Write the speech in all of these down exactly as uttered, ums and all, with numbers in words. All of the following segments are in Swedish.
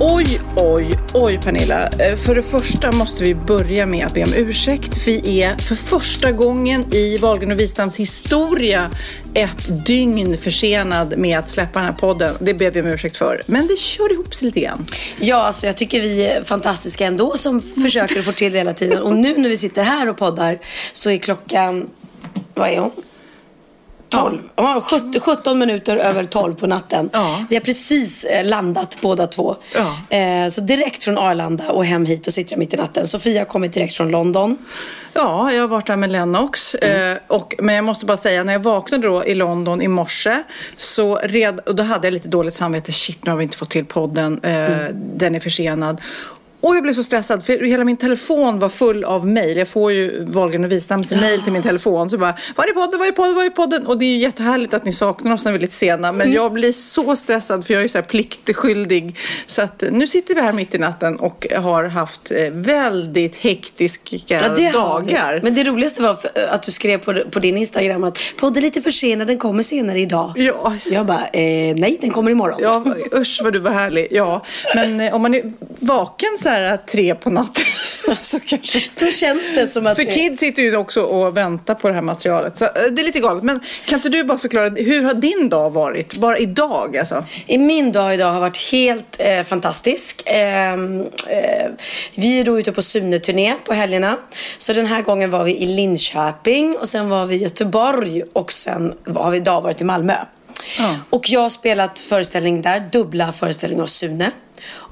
Oj, oj, oj Pernilla. För det första måste vi börja med att be om ursäkt. Vi är för första gången i Wahlgren och Wistams historia ett dygn försenad med att släppa den här podden. Det ber vi om ursäkt för. Men det kör ihop sig lite grann. Ja, alltså jag tycker vi är fantastiska ändå som försöker få till det hela tiden. Och nu när vi sitter här och poddar så är klockan... Vad är hon? tolv. Ja, sjutton minuter över tolv på natten. Ja. Vi har precis landat båda två. Ja. Eh, så direkt från Arlanda och hem hit och sitter mitt i natten. Sofia har kommit direkt från London. Ja, jag har varit där med Lennox. Mm. Eh, och, men jag måste bara säga, när jag vaknade då i London i morse så red, och då hade jag lite dåligt samvete. Shit, nu har vi inte fått till podden. Eh, mm. Den är försenad. Och jag blev så stressad för hela min telefon var full av mejl. Jag får ju Wahlgren och Wistams mejl till min telefon. Så bara, var är podden, var är podden, var är podden? Och det är ju jättehärligt att ni saknar oss när vi är lite sena. Men mm. jag blir så stressad för jag är ju så här pliktskyldig. Så att nu sitter vi här mitt i natten och har haft väldigt hektiska ja, dagar. Men det roligaste var att du skrev på, på din Instagram att podden är lite försenad, den kommer senare idag. Ja. Jag bara, eh, nej den kommer imorgon. Ja, usch vad du var härlig. Ja, men eh, om man är vaken så här tre på natten så kanske då känns det som att för det... kids sitter ju också och väntar på det här materialet så det är lite galet, men kan inte du bara förklara hur har din dag varit bara idag alltså? I min dag idag har varit helt eh, fantastisk eh, eh, vi är då ute på Sune-turné på helgerna, så den här gången var vi i Linköping och sen var vi i Göteborg och sen har vi idag varit i Malmö. Ah. Och jag har spelat föreställning där, dubbla föreställningar av Sune.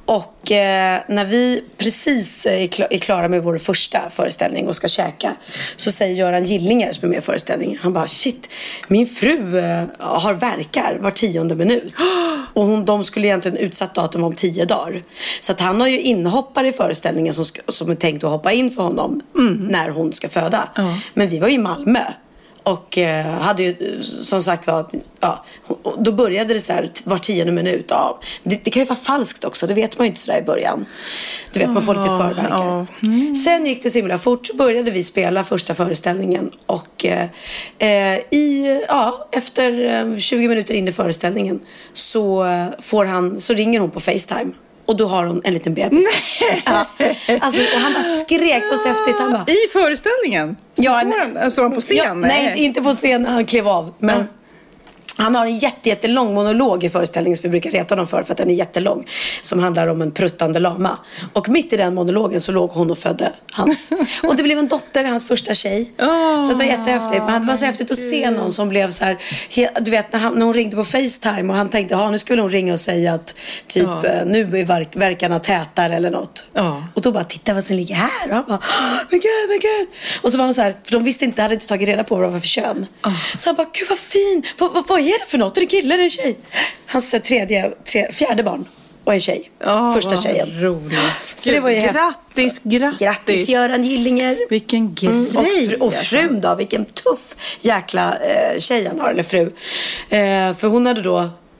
Och eh, när vi precis är, kl- är klara med vår första föreställning och ska käka så säger Göran Gillinger som är med i föreställningen, han bara shit, min fru eh, har verkar var tionde minut. Och hon, de skulle egentligen utsatt datum om tio dagar. Så att han har ju inhoppare i föreställningen som, sk- som är tänkt att hoppa in för honom mm. när hon ska föda. Ah. Men vi var ju i Malmö. Och hade ju som sagt var, ja, då började det så här var tionde minut av. Det, det kan ju vara falskt också, det vet man ju inte så där i början. Du vet, man får lite förverkare. Mm. Sen gick det så himla fort, så började vi spela första föreställningen. Och eh, i, ja, efter tjugo minuter in i föreställningen så, får han, så ringer hon på FaceTime. Och då har hon en liten bebis. Ja. Alltså, och han bara skrek på så häftigt. Han bara, i föreställningen? Så ja, han, står han på scen? Ja, nej, inte på scen. Han klev av. Men mm. han har en jätte, jättelång monolog i föreställningen som vi brukar reta honom för. För att den är jättelång. Som handlar om en pruttande lama. Och mitt i den monologen så låg hon och födde hans. Och det blev en dotter, hans första tjej. Oh, så det var jättehäftigt. Men det var så häftigt att se någon som blev så här... Du vet, när, han, när hon ringde på FaceTime och han tänkte, ja nu skulle hon ringa och säga att typ, oh. nu är verk, verkarna tätar eller något. Oh. Och då bara, titta vad som ligger här. Och han bara, oh, my God, my God. Och så var han så här, för de visste inte, hade inte tagit reda på vad det var för kön. Oh. Så han bara, gud vad fin, vad, vad, vad är det för något? Är det kille eller en tjej? Hans tredje, tre, fjärde barn och en tjej. Oh, första tjejen. Roligt. Så det var ju grattis, grattis. Grattis Göran Gillinger. Vilken grej. Mm, och, fr- och frun då, vilken tuff jäkla eh, tjej han har, eller fru. Eh, för hon hade då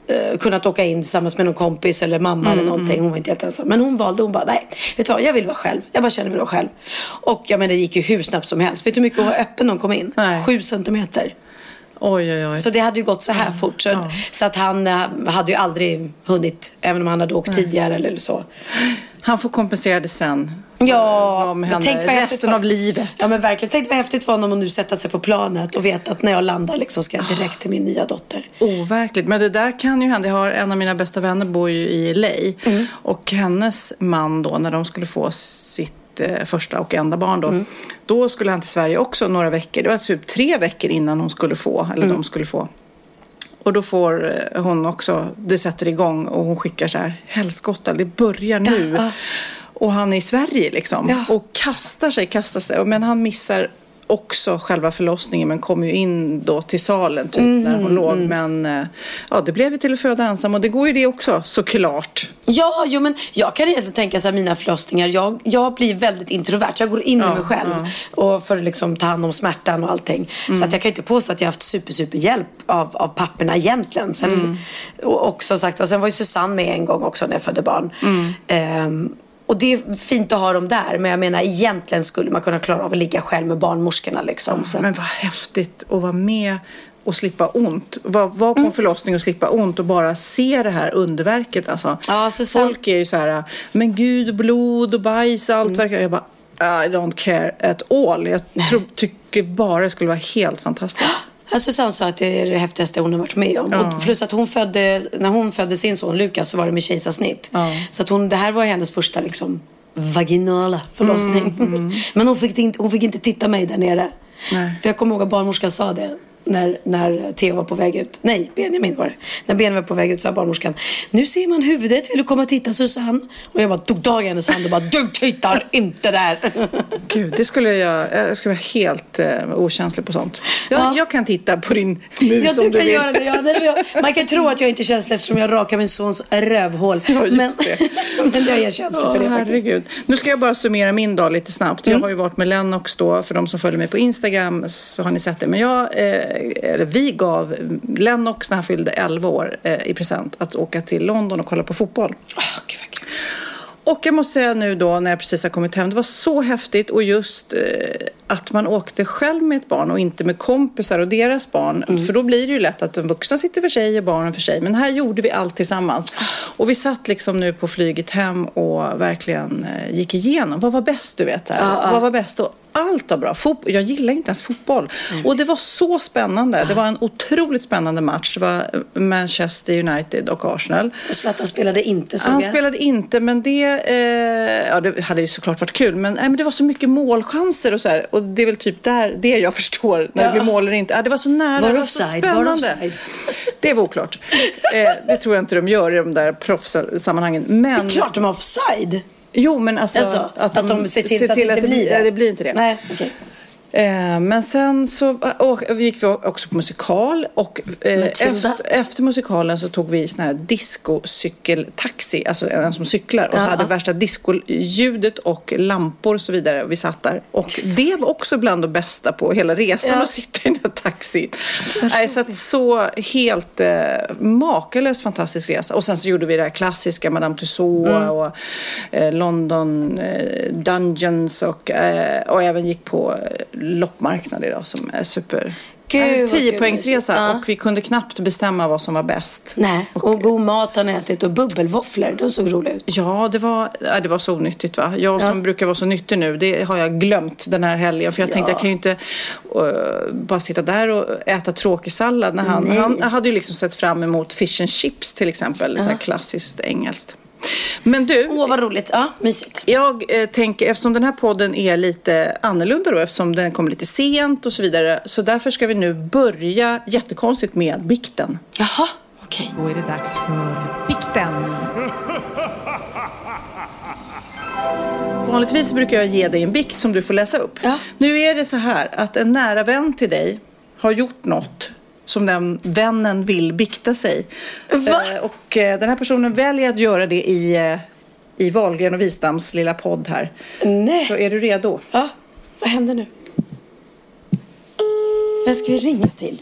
eh, kunnat åka in tillsammans med någon kompis eller mamma mm. eller någonting. Hon var inte helt ensam. Men hon valde, hon bara, nej, vet du vad, jag vill vara själv. Jag bara känner mig då själv. Och jag menar, det gick ju hur snabbt som helst. Vet du hur mycket hon var öppen när hon kom in? Nej. Sju centimeter. Oj, oj, oj. Så det hade ju gått så här ja, fort så, ja. Så att han hade ju aldrig hunnit, även om han hade åkt nej. Tidigare eller så. Han får kompensera det sen. Ja, om henne tänk resten var... av livet. Ja, men verkligen. Tänk vad häftigt för honom att nu sätta sig på planet och veta att när jag landar liksom ska jag direkt till min nya dotter. Overkligt. Oh, men det där kan ju hända. Jag har en av mina bästa vänner bor ju i L A. Mm. Och hennes man då, när de skulle få sitt första och enda barn då. Mm. Då skulle han till Sverige också några veckor. Det var typ tre veckor innan hon skulle få, eller mm. de skulle få. Och då får hon också, det sätter igång och hon skickar så här, helskotta, det börjar nu. Ja, ja. Och han är i Sverige liksom. Ja. Och kastar sig, kastar sig. Men han missar också själva förlossningen, men kom ju in då till salen typ mm, när hon låg. Mm. Men ja, det blev ju till att föda ensam och det går ju det också, såklart. Ja, jo, men jag kan egentligen tänka så här, mina förlossningar, jag, jag blir väldigt introvert. Jag går in i ja, mig själv ja. och för att liksom ta hand om smärtan och allting. Mm. Så att jag kan ju inte påstå att jag har haft super, super hjälp av, av papperna egentligen. Sen, mm. och, också sagt, och sen var ju Susanne med en gång också när jag födde barn. Mm. Ehm, Och det är fint att ha dem där. Men jag menar, egentligen skulle man kunna klara av att ligga själv med barnmorskorna. Liksom, för att... Men vad häftigt att vara med och slippa ont. Var, var på en förlossning och slippa ont och bara se det här underverket. Alltså. Ja, Susanne... Folk är ju så här, men gud, blod och bajs och allt mm. verkar. Jag bara, I don't care at all. Jag tror, tycker bara det skulle vara helt fantastiskt. Ja, Susanne sa att det är det häftigaste hon har varit med om. Ja. Och plus att hon födde, när hon födde sin son Lukas så var det med kejsarsnitt. Ja. Så att hon, det här var hennes första liksom, vaginala förlossning. Mm, mm. Men hon fick, inte, hon fick inte titta mig där nere. Nej. För jag kommer ihåg att barnmorskan sa det när, när Theo var på väg ut. Nej, Benjamin var det. När Benjamin var på väg ut sa barnmorskan, nu ser man huvudet, vill du komma och titta Susanne? Och jag bara tog tag i hennes hand och bara, du tittar inte där. Gud, det skulle jag, jag skulle vara helt eh, okänslig på sånt. Jag, ja. jag kan titta på din mus ja, du om du kan vill. Göra det, ja, det jag. Man kan tro att jag inte är känslig eftersom jag rakar min sons rövhål. Ja, just det. Men, men jag är känslig ja, för det herregud. faktiskt. Nu ska jag bara summera min dag lite snabbt. Mm. Jag har ju varit med Lennox då, för de som följer mig på Instagram så har ni sett det. Men jag... Eh, vi gav Lennox när han fyllde elva år eh, i present att åka till London och kolla på fotboll. Oh, gud, gud. Och jag måste säga nu då när jag precis har kommit hem, det var så häftigt och just eh, att man åkte själv med ett barn och inte med kompisar och deras barn. Mm. För då blir det ju lätt att den vuxna sitter för sig och barnen för sig. Men här gjorde vi allt tillsammans. Och vi satt liksom nu på flyget hem och verkligen eh, gick igenom. Vad var bäst du vet här? Uh-huh. Vad var bäst då? Allt var bra. Fotboll. Jag gillar inte ens fotboll. Mm. Och det var så spännande. Det var en otroligt spännande match. Det var Manchester United och Arsenal. Och Zlatan spelade inte så. Han jag. spelade inte, men det, eh, ja, det hade ju såklart varit kul. Men, nej, men det var så mycket målchanser och så här. Och det är väl typ där det jag förstår när ja. det blir mål eller inte. Ja, det var så nära. Var det offside? Var det offside? Det var oklart. eh, det tror jag inte de gör i de där proffssammanhangen. Men... Det är klart de är offside. Jo, men alltså, alltså att, de att de ser till, ser till att, att det blir det. Det blir inte det. Nej, okay. eh, men sen så och, gick vi också på musikal. Och eh, efter, efter musikalen så tog vi sån här discocykeltaxi. Alltså en som cyklar. Och ja, så hade ja. värsta discoljudet och lampor och så vidare. Och vi satt där. Och det var också bland de bästa på hela resan. Ja. Att sitta i den här taxin. Nej, så att så helt eh, makalöst fantastisk resa. Och sen så gjorde vi det här klassiska Madame Tussauds mm. och eh, London eh, Dungeons. Och, eh, och även gick på loppmarknad idag som är super... Gud, tio poängsresa ja. och vi kunde knappt bestämma vad som var bäst. Nej, och, och god mat har nätet och bubbelvåfflor, det såg roligt ut. Ja, det var, det var så onyttigt va? Jag ja. som brukar vara så nyttig nu, det har jag glömt den här helgen. För jag ja. tänkte, jag kan ju inte uh, bara sitta där och äta tråkig sallad. När han, han hade ju liksom sett fram emot fish and chips till exempel, ja. så här klassiskt engelskt. Men du, åh, vad roligt. Ja, mysigt. Jag eh, tänker, eftersom den här podden är lite annorlunda då, eftersom den kommer lite sent och så vidare, så därför ska vi nu börja jättekonstigt med bikten. Jaha, okej. Okay. Då är det dags för bikten. Vanligtvis brukar jag ge dig en bikt som du får läsa upp. Ja. Nu är det så här att en nära vän till dig har gjort något som den vännen vill bikta sig. Va? Och den här personen väljer att göra det i, i Wahlgren och Wistams lilla podd här. Nej. Så är du redo? Ja, vad händer nu? Vem ska vi ringa till?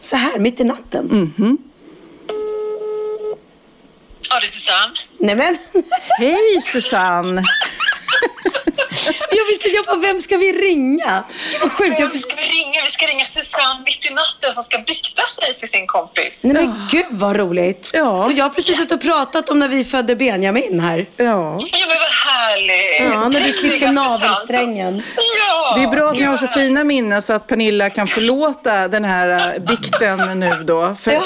Så här, mitt i natten. Mhm. Ja, det är Susanne. Nämen. Hej Susanne. Jag visste jag på vem ska vi ringa? Gud vad sjukt. Vem ska vi ringa? Vi ska ringa Susanne mitt i natten som ska bikta sig för sin kompis. Nej men gud vad roligt. Ja. Och jag har precis suttit och pratat om när vi födde Benjamin här. Ja. Ja men vad härligt. Ja, när vi klippte navelsträngen. Ja. Det är bra att ni har så fina minnen så att Pernilla kan förlåta den här bikten nu då. För... Ja.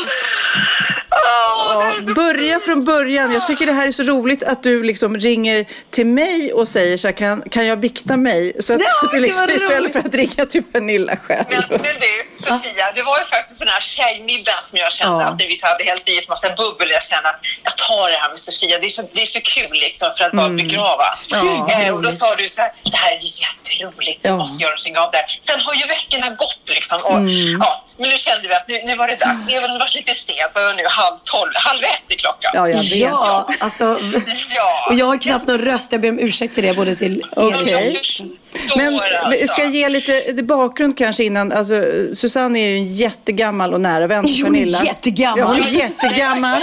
Ja, börja från början. Jag tycker det här är så roligt att du liksom ringer till mig och säger så här, kan, kan jag bikta mig? Så att ja, du liksom, istället för att ringa till Pernilla själv. Men, men du, Sofia, ah. det var ju faktiskt den här tjejmiddagen som jag kände ah. att vi hade helt i en massa bubbel. Jag kände att jag tar det här med Sofia. Det är för, det är för kul liksom för att bara mm. begrava. Ja, eh, och då sa du så här, det här är jätteroligt. Vi ja. måste göra någonting av det. Sen har ju veckorna gått liksom. Och, mm. ja, men nu kände vi att nu, nu var det dags. Mm. Även om det var lite sent var jag nu halv tolv, halv ett i klockan. Ja, jag ja, alltså, ja. Och jag har knappt någon röst. Jag ber om ursäkt till det både till okay. Men jag ska ge lite bakgrund kanske innan. Alltså, Susanne är ju en jättegammal och nära vän till Pernilla. Jättegammal. Ja, jättegammal.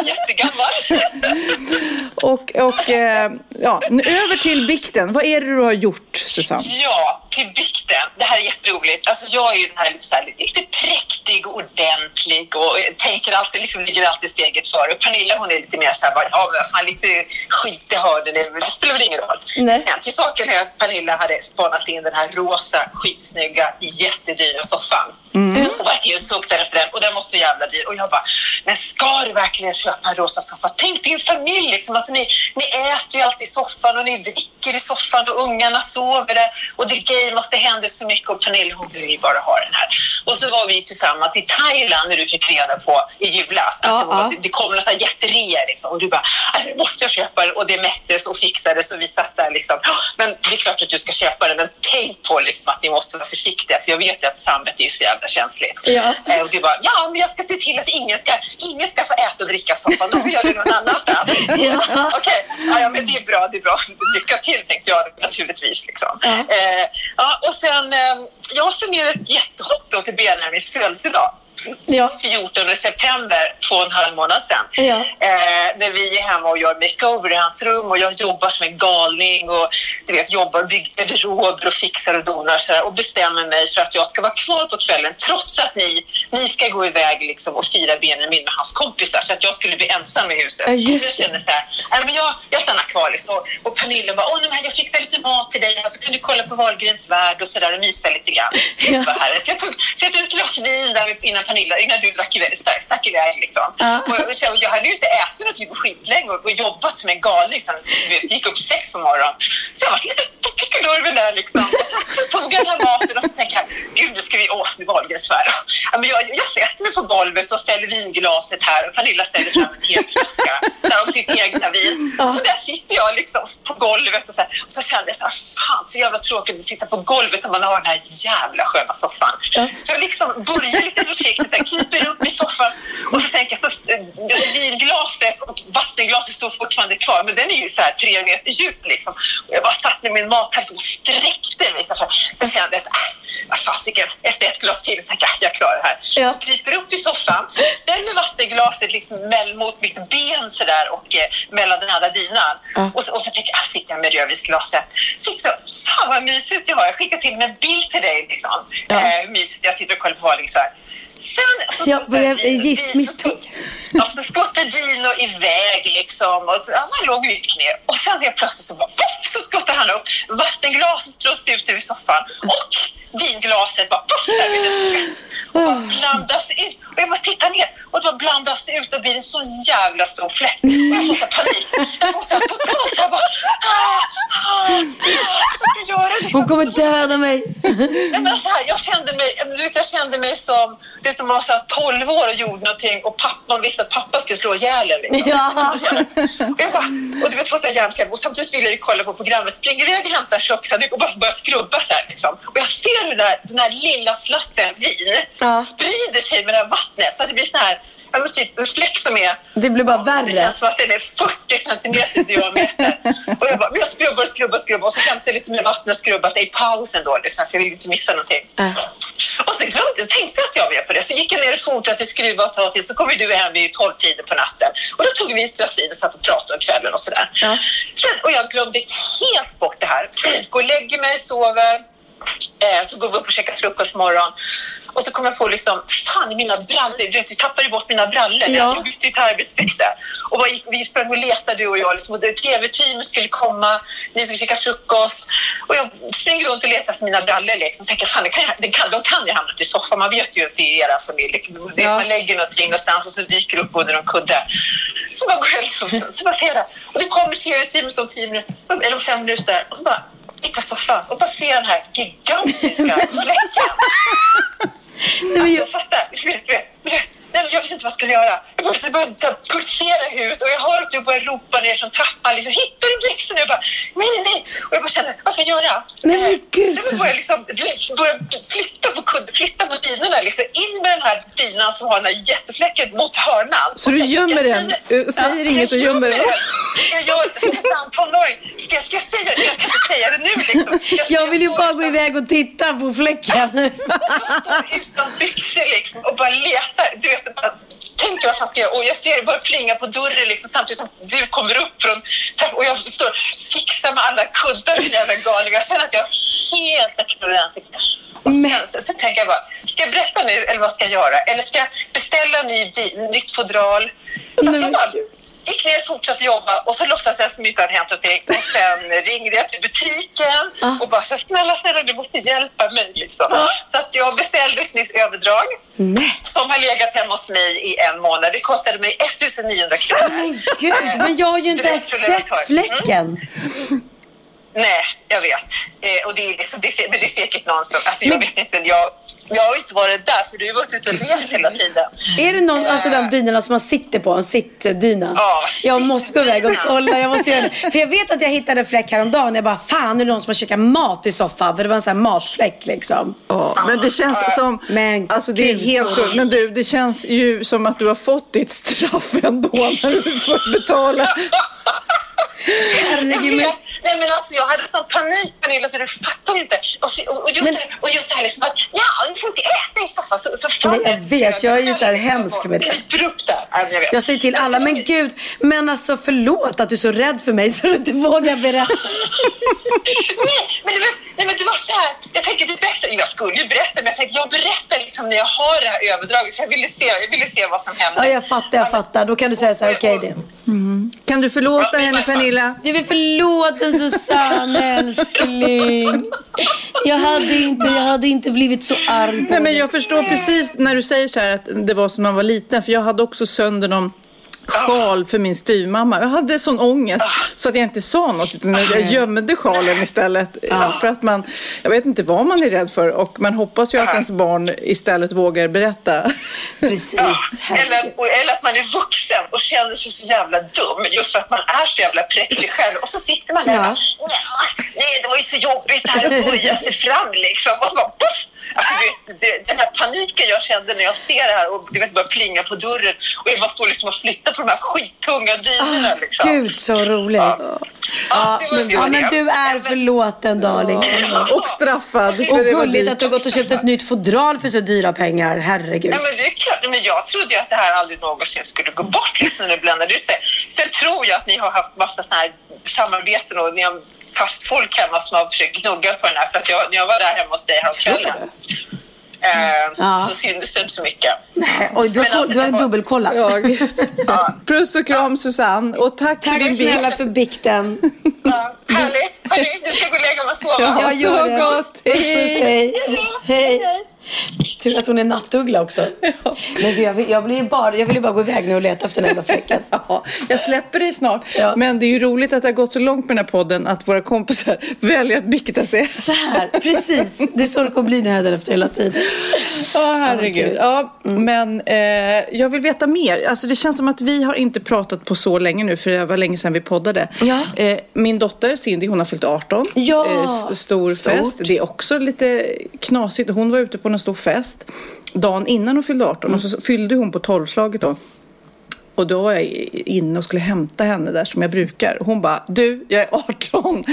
och och eh, ja, över till bikten. Vad är det du har gjort, Susanne? Ja, till bikten. Det här är jätteroligt. Alltså, jag är ju den här, så här lite präktig och ordentlig och tänker alltid, liksom, ligger alltid steget före. Och Pernilla, hon är lite mer så här, bara, ja, fan, lite skit i hörde det, men det spelar väl ingen roll. Nej. Men till saken är att Pernilla hade spanat in den här rosa, skitsnygga, jättedyra soffan. Mm. Och verkligen såg där efter den. Och den var så jävla dyr. Och jag bara, men ska du verkligen köpa en rosa soffa? Tänk din familj liksom. Alltså, ni, ni äter ju alltid i soffan och ni dricker i soffan och ungarna sover där. Och det gameas, det händer så mycket. Och Pernilla, hon vill ju bara ha den här. Och så var vi tillsammans i Thailand när du fick reda på i julas. Att det, var, det, det kom någon sån här jätterea liksom. Och du bara, måste jag köpa den? Och det mättes och fixades och vi satt där liksom. Men det är klart att du ska köpa den. Men tänk på liksom att ni måste vara försiktiga, för jag vet ju att samhället är så jävla känsligt. Ja. Eh, och det var, ja men jag ska se till att ingen ska, ingen ska få äta och dricka soffan, då får jag det någon annanstans. Ja. Okej, okay. ja, ja men det är bra, det är bra. Lycka till, tänkte jag naturligtvis liksom. Ja. Eh, ja, och sen, eh, jag sen är ett jättehopp då till Benjamins födelsedag. Ja. fjortonde september, två och en halv månad sedan. Ja. Eh, när vi är hemma och gör makeover i hans rum och jag jobbar som en galning och du vet, jobbar och bygger garderober och fixar och donar så här, och bestämmer mig för att jag ska vara kvar på kvällen trots att ni, ni ska gå iväg liksom, och fira Benjamin med hans kompisar så att jag skulle bli ensam i huset. Ja, just det. Jag känner så här, äh, men jag, jag stannar kvar liksom, och, och Pernilla bara, åh nej, jag fixar lite mat till dig så kan du kolla på Wahlgrens värld och sådär och mysa lite grann. Ja. Så jag tog, så jag tog ett glas vin där innan Pernilla, innan du drack iväg, stark, snack iväg liksom. Uh. Och, och, så, och jag hade ju inte ätit något typ skitlänge och, och jobbat som en galning liksom. Gick upp sex på morgonen. Så jag var lite partikulorven där liksom. Och så, så tog jag den här maten och så tänkte jag, gud nu ska vi åt i Wahlgrens värld. Ja, men jag, jag sätter mig på golvet och ställer vinglaset här och Pernilla ställer fram en hel flaska av sitt egna vin. Uh. Och där sitter jag liksom på golvet och så, här, och så kände jag så här, fan så jävla tråkigt att sitta på golvet och man har den här jävla sköna soffan. Uh. Så jag liksom börjar lite med så jag kryper upp i soffan och så tänker jag så vinglaset och vattenglaset står fortfarande kvar men den är ju så här tre meter djup liksom. Och jag bara satt med min mathalt och sträckte mig så, så jag kände att ah, fasiken, efter ett glas till så jag, jag klarar det här. Ja. Så kryper upp i soffan, ställer vattenglaset liksom mot mitt ben så där och eh, mellan den andra dynan. Ja. Och, och så tycker jag, ah, sitter jag med rödvinsglaset. Sitter så, fan vad mysigt jag har. Jag skickar till mig en bild till dig liksom. Ja. Eh, mysigt, jag sitter och kollar på varning så här. Sen så skottar Dino iväg liksom och så, ja, han låg ut knä och sen helt plötsligt så bara, puff, så skottar han upp vattenglaset strös ut över soffan och vinglaset bara puff, där vid en skvätt och bara blandas ut och jag bara tittar ner och det bara blandas ut och blir en så jävla stor fläck och jag får så panik jag får så totalt så jag bara ah, ah, ah, göra, liksom. Hon kommer döda mig. Nej, men alltså, jag kände mig du vet, jag kände mig som det som var så här tolv år och gjorde någonting och pappan visste att pappa skulle slå ihjäl liksom. Ja. Och jag bara, och du vet vad jag hjärnskrämd och samtidigt ville jag ju kolla på programmet springer iväg och hämtar tjocksadik och bara börjar skrubba så här liksom. Och jag ser den där, den här lilla slatten vin ja. Sprider sig med det här vattnet så att det blir så här eller typ fläck som är. Det blir bara värre. Det känns som att den är fyrtio centimeter diameter. Och jag bara, jag skrubbar och skrubbar och skrubbar. Och så hämtar jag lite mer vatten och skrubbar sig i pausen då. Liksom, för jag vill inte missa någonting. Äh. Och så glömde jag, tänkte jag att jag var på det. Så gick jag ner och fortsatte att skruva och ta till. Så kommer du hem vid tolv-tiden på natten. Och då tog vi ett glas vin och satt och pratade om kvällen och sådär. Äh. Sen, och jag glömde helt bort det här. Går och lägger mig, sover. Så går vi upp och käkar frukost morgon. Och så kommer jag på liksom, fan mina brallor, du vet, vi tappade bort mina brallor. Ja. Jag gick till ett arbetsbyxor. Och vad gick, vi sprang och letade du och jag liksom, och tv-teamet skulle komma, ni skulle käka frukost. Och jag springer runt och letar för mina brallor liksom. Och tänker, fan det kan jag, det kan, de kan ju hamna i soffan. Man vet ju inte i era familj. Ja. Man lägger någonting någonstans och så dyker det upp under en kudde. Så man går liksom, så bara ser det. Och det kommer tv-teamet om tio minuter, eller om fem minuter. Och så bara hitta soffan och bara se den här gigantiska fläcken. Nej, men jag... Alltså, fatta. Nej, men jag visste inte vad jag skulle göra. Jag började, började pulsera ut och jag hör att du börjar ropa ner som trappan. Liksom, hittar du blixten? Jag bara, nej, nej, nej. Och jag bara känner, vad ska jag göra? Nej, men gud. Sen började jag liksom, började flytta på kudden, flytta på dynorna. Liksom, in med den här dynan som har den här jättefläcken mot hörnan. Så du gömmer den? Säger, säger ja, inget och gömmer den? Jag gör en tonåring. Ska jag säga det? Jag kan inte säga det nu. Liksom. Jag, jag vill ju bara utan... gå iväg och titta på fläcken. Jag står utan byxor liksom, och bara letar. Du vet, tänker vad fan ska jag göra? Och jag ser det bara plinga på dörren liksom, samtidigt som du kommer upp från och jag står fixar med alla kuddar i den galning. Jag känner att jag helt äcklar i ansiktet. Och sen, sen, sen tänker jag bara, ska jag berätta nu eller vad ska jag göra? Eller ska jag beställa en ny, nytt fodral? Så att jag bara gick ner och fortsatte jobba och så låtsades jag som inte hade hänt någonting. Och sen ringde jag till butiken och bara så snälla, snälla, du måste hjälpa mig liksom. Så att jag beställde ett nytt överdrag mm. som har legat hemma hos mig i en månad. Det kostade mig ettusen niohundra kronor. Oh my God, men jag har ju inte ens sett fläcken. Mm. Nej, jag vet. Eh, och det är, liksom, det är, men det är säkert någon som... Alltså, jag men, vet inte, jag, jag har inte varit där, för du har varit ute och rest hela tiden. Är det någon, eh. alltså de dynorna som man sitter på, en sittdyna? Ja, jag måste gå iväg och kolla, jag måste göra det. För jag vet att jag hittade en fläck häromdagen, och jag bara, fan, är det någon som har käkat mat i soffan? För det var en sån här matfläck, liksom. Ja, men det känns som... Men, alltså, det är helt sjukt. Men du, det känns ju som att du har fått ditt straff ändå när du får betala... Jag, vet, nej men alltså, jag hade sån panik, Pernilla, så du fattar inte. Och, så, och, och, just, men, det, och just det här liksom att, ja, du får inte äta i soffan. Så, så fan, jag vet, jag är ju så här hemsk med det. Jag, jag säger till alla, men gud, men alltså förlåt att du är så rädd för mig så du inte vågar berätta. nej, men det var, nej, men det var så här, jag tänkte det bästa, jag skulle ju berätta, men jag tänkte jag berättar liksom när jag har det här överdraget. För jag ville se, jag ville se vad som händer. Ja, jag fattar, jag fattar. Då kan du säga så här, okej okay, det. Mm. Kan du förlåta ja, henne, Pernilla? Du är förlåten, Susanne, älskling. Jag hade, inte, jag hade inte blivit så arg på. Nej, men jag förstår precis när du säger så här att det var som när man var liten. För jag hade också sönder någon sjal för min styvmamma. Jag hade sån ångest så att jag inte sa något. Utan jag gömde sjalen istället. Ja, för att man, jag vet inte vad man är rädd för. Och man hoppas ju att ens barn istället vågar berätta. Precis. Ja. Eller, eller att man är vuxen och känner sig så jävla dum. Just för att man är så jävla präktig själv. Och så sitter man där ja. och bara, nej, det var ju så jobbigt här att böja sig fram liksom. Och så bara, puff! Alltså, du vet, det, den här paniken jag kände när jag ser det här och du vet bara plinga på dörren och jag bara står liksom och flyttar på de här skittunga dynorna ah, liksom. Gud så roligt. Ja, ja, ja, det var, men, det ja men du är förlåten darling ja. Och straffad. Och gulligt att du har gått och köpt ett nytt fodral för så dyra pengar, herregud. Ja, men det är klart, men jag trodde ju att det här aldrig någonsin skulle gå bort liksom när det bländade ut sig. Sen tror jag att ni har haft massa såna här samarbeten och ni har fast folk hemma som har försökt gnugga på den här för att jag, när jag var där hemma hos dig här kvällen. Mm. Ja. Så syndes det inte så mycket. Nej. Oj, du har, alltså, du har var... dubbelkollat. Ja, ja. Prust och kram, ja. Susanne. Och tack, tack för snälla för bikten. Ja, härligt. Hörni, du ska gå och lägga mig och sova. Ja, jag gör gott. Hej. Hej. Hej. Tur att hon är nattuggla också. Ja. Men jag vill, jag, vill ju bara, jag vill ju bara gå iväg nu och leta efter den jävla fläcken. Ja, jag släpper dig snart. Ja. Men det är ju roligt att det har gått så långt med den här podden att våra kompisar väljer att bikta sig. Så här, precis. Det är så det kommer bli nu här efter hela tiden. Åh, oh, herregud. Okay. Ja, mm. Men eh, jag vill veta mer. Alltså, det känns som att vi har inte pratat på så länge nu för det var länge sedan vi poddade. Ja. Eh, min dotter Cindy, hon har fyllt arton. Ja. Eh, stor Stort. fest. Det är också lite knasigt. Hon var ute på någon stor fest dagen innan hon fyllde arton. Mm. Och så fyllde hon på tolvslaget då. Och då var jag inne och skulle hämta henne där som jag brukar. Hon bara, du, jag är arton.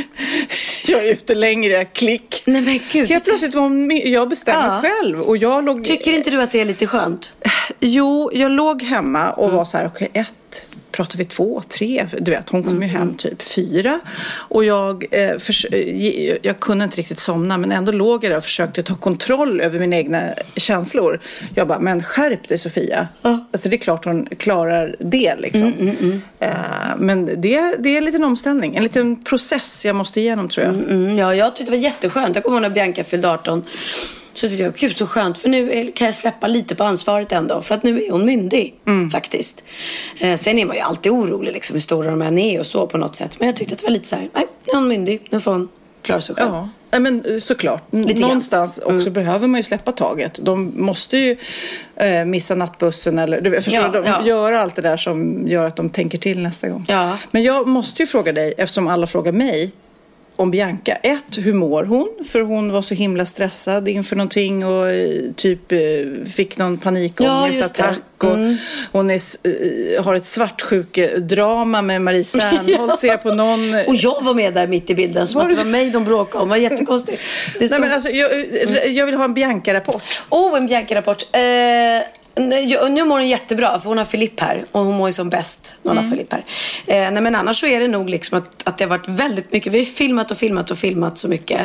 Jag är ute längre, klick. Nej men gud. Helt plötsligt var hon med, jag bestämde ja. själv. Och jag låg... Tycker inte du att det är lite skönt? Jo, jag låg hemma och mm. var så här, okej, okay, ett... pratar vi två, tre, du vet, hon kom ju hem typ fyra och jag, eh, förs- jag kunde inte riktigt somna, men ändå låg jag där och försökte ta kontroll över mina egna känslor. Jag bara, men skärp dig Sofia, mm. alltså det är klart hon klarar det liksom, mm, mm, mm. Eh, men det, det är en liten omställning, en liten process jag måste igenom tror jag. Mm, mm. Ja, jag tyckte det var jätteskönt, jag kommer ihåg när Bianca fyllde arton. Så tyckte jag, gud så skönt, för nu kan jag släppa lite på ansvaret ändå. För att nu är hon myndig, mm. faktiskt. Eh, sen är man ju alltid orolig liksom, hur stora de här är och så på något sätt. Men jag tyckte att det var lite så här, nej, nu är hon myndig, nu får hon klara sig själv. Ja. Nej, men såklart. Lite någonstans grann. Också mm. behöver man ju släppa taget. De måste ju eh, missa nattbussen eller du vet, förstår ja, de ja. Gör allt det där som gör att de tänker till nästa gång. Ja. Men jag måste ju fråga dig, eftersom alla frågar mig om Bianca. Ett, hur mår hon? För hon var så himla stressad inför någonting och typ fick någon panikångestattack. Ja, mm. Hon är, har ett svartsjukedrama med Marie Sernholt. Ser på någon... Och jag var med där mitt i bilden. Som var att det var mig de bråkade om. Var jättekonstigt. Det stod... Nej, men alltså, jag, jag vill ha en Bianca-rapport. Oh, en Bianca-rapport. Eh... Nu mår hon jättebra, för hon har Filipp här. Och hon mår ju som bäst när hon mm. har Filipp här. eh, Nej men annars så är det nog liksom att, att det har varit väldigt mycket. Vi har filmat och filmat och filmat så mycket.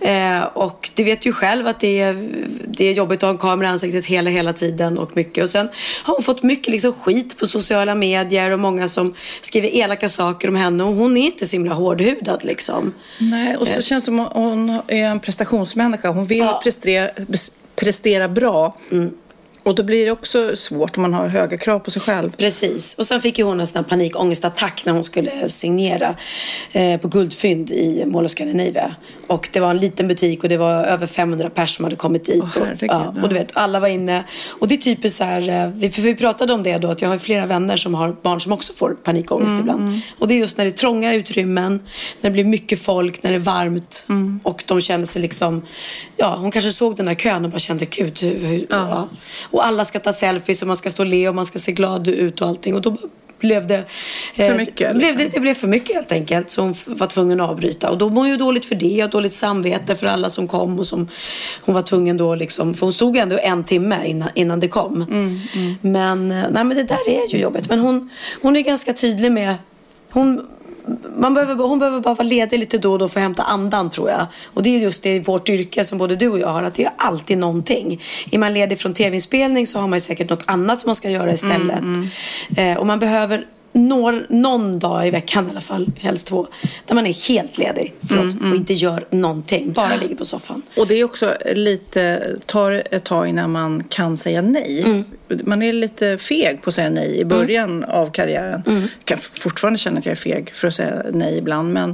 eh, Och du vet ju själv att det är, det är jobbigt att ha en kamera i ansiktet hela hela tiden och mycket. Och sen har hon fått mycket liksom skit på sociala medier. Och många som skriver elaka saker om henne. Och hon är inte så himla hårdhudad liksom. Nej, och så eh. känns det som hon, hon är en prestationsmänniska. Hon vill ja. prestera, prestera bra. Mm. Och då blir det också svårt om man har höga krav på sig själv. Precis. Och sen fick ju hon en sån här panikångestattack när hon skulle signera eh, på guldfynd i Mall of Scandinavia. Och det var en liten butik och det var över femhundra personer som hade kommit dit. Oh, och, ja, och du vet, alla var inne. Och det är typiskt så här, vi, för vi pratade om det då, att jag har flera vänner som har barn som också får panikångest mm. ibland. Och det är just när det är trånga utrymmen, när det blir mycket folk, när det är varmt. Mm. Och de kände sig liksom, ja, hon kanske såg den här kön och bara kände, gud, hur, ja. ja. Och alla ska ta selfies och man ska stå och le och man ska se glad ut och allting. Och då blev det... Eh, för mycket? Liksom. Blev det, det blev för mycket helt enkelt. Så hon var tvungen att avbryta. Och då var hon ju dåligt för det och dåligt samvete för alla som kom. Och som hon var tvungen då liksom... För hon stod ändå en timme innan, innan det kom. Mm, mm. Men, nej, men det där är ju jobbigt. Men hon, hon är ganska tydlig med... Hon... Man behöver, hon behöver bara vara ledig lite då och då för att hämta andan tror jag. Och det är just det i vårt yrke som både du och jag har, att det är alltid någonting. Är man ledig från tv-inspelning så har man ju säkert något annat som man ska göra istället. Mm, mm. Eh, och man behöver någon, någon dag i veckan i alla fall, helst två, där man är helt ledig förlåt, mm, mm. och inte gör någonting, bara ligger på soffan. Och det är också lite, tar ett tag innan man kan säga nej. Mm. Man är lite feg på att säga nej i början mm. av karriären. Mm. Jag kan fortfarande känna att jag är feg för att säga nej ibland, men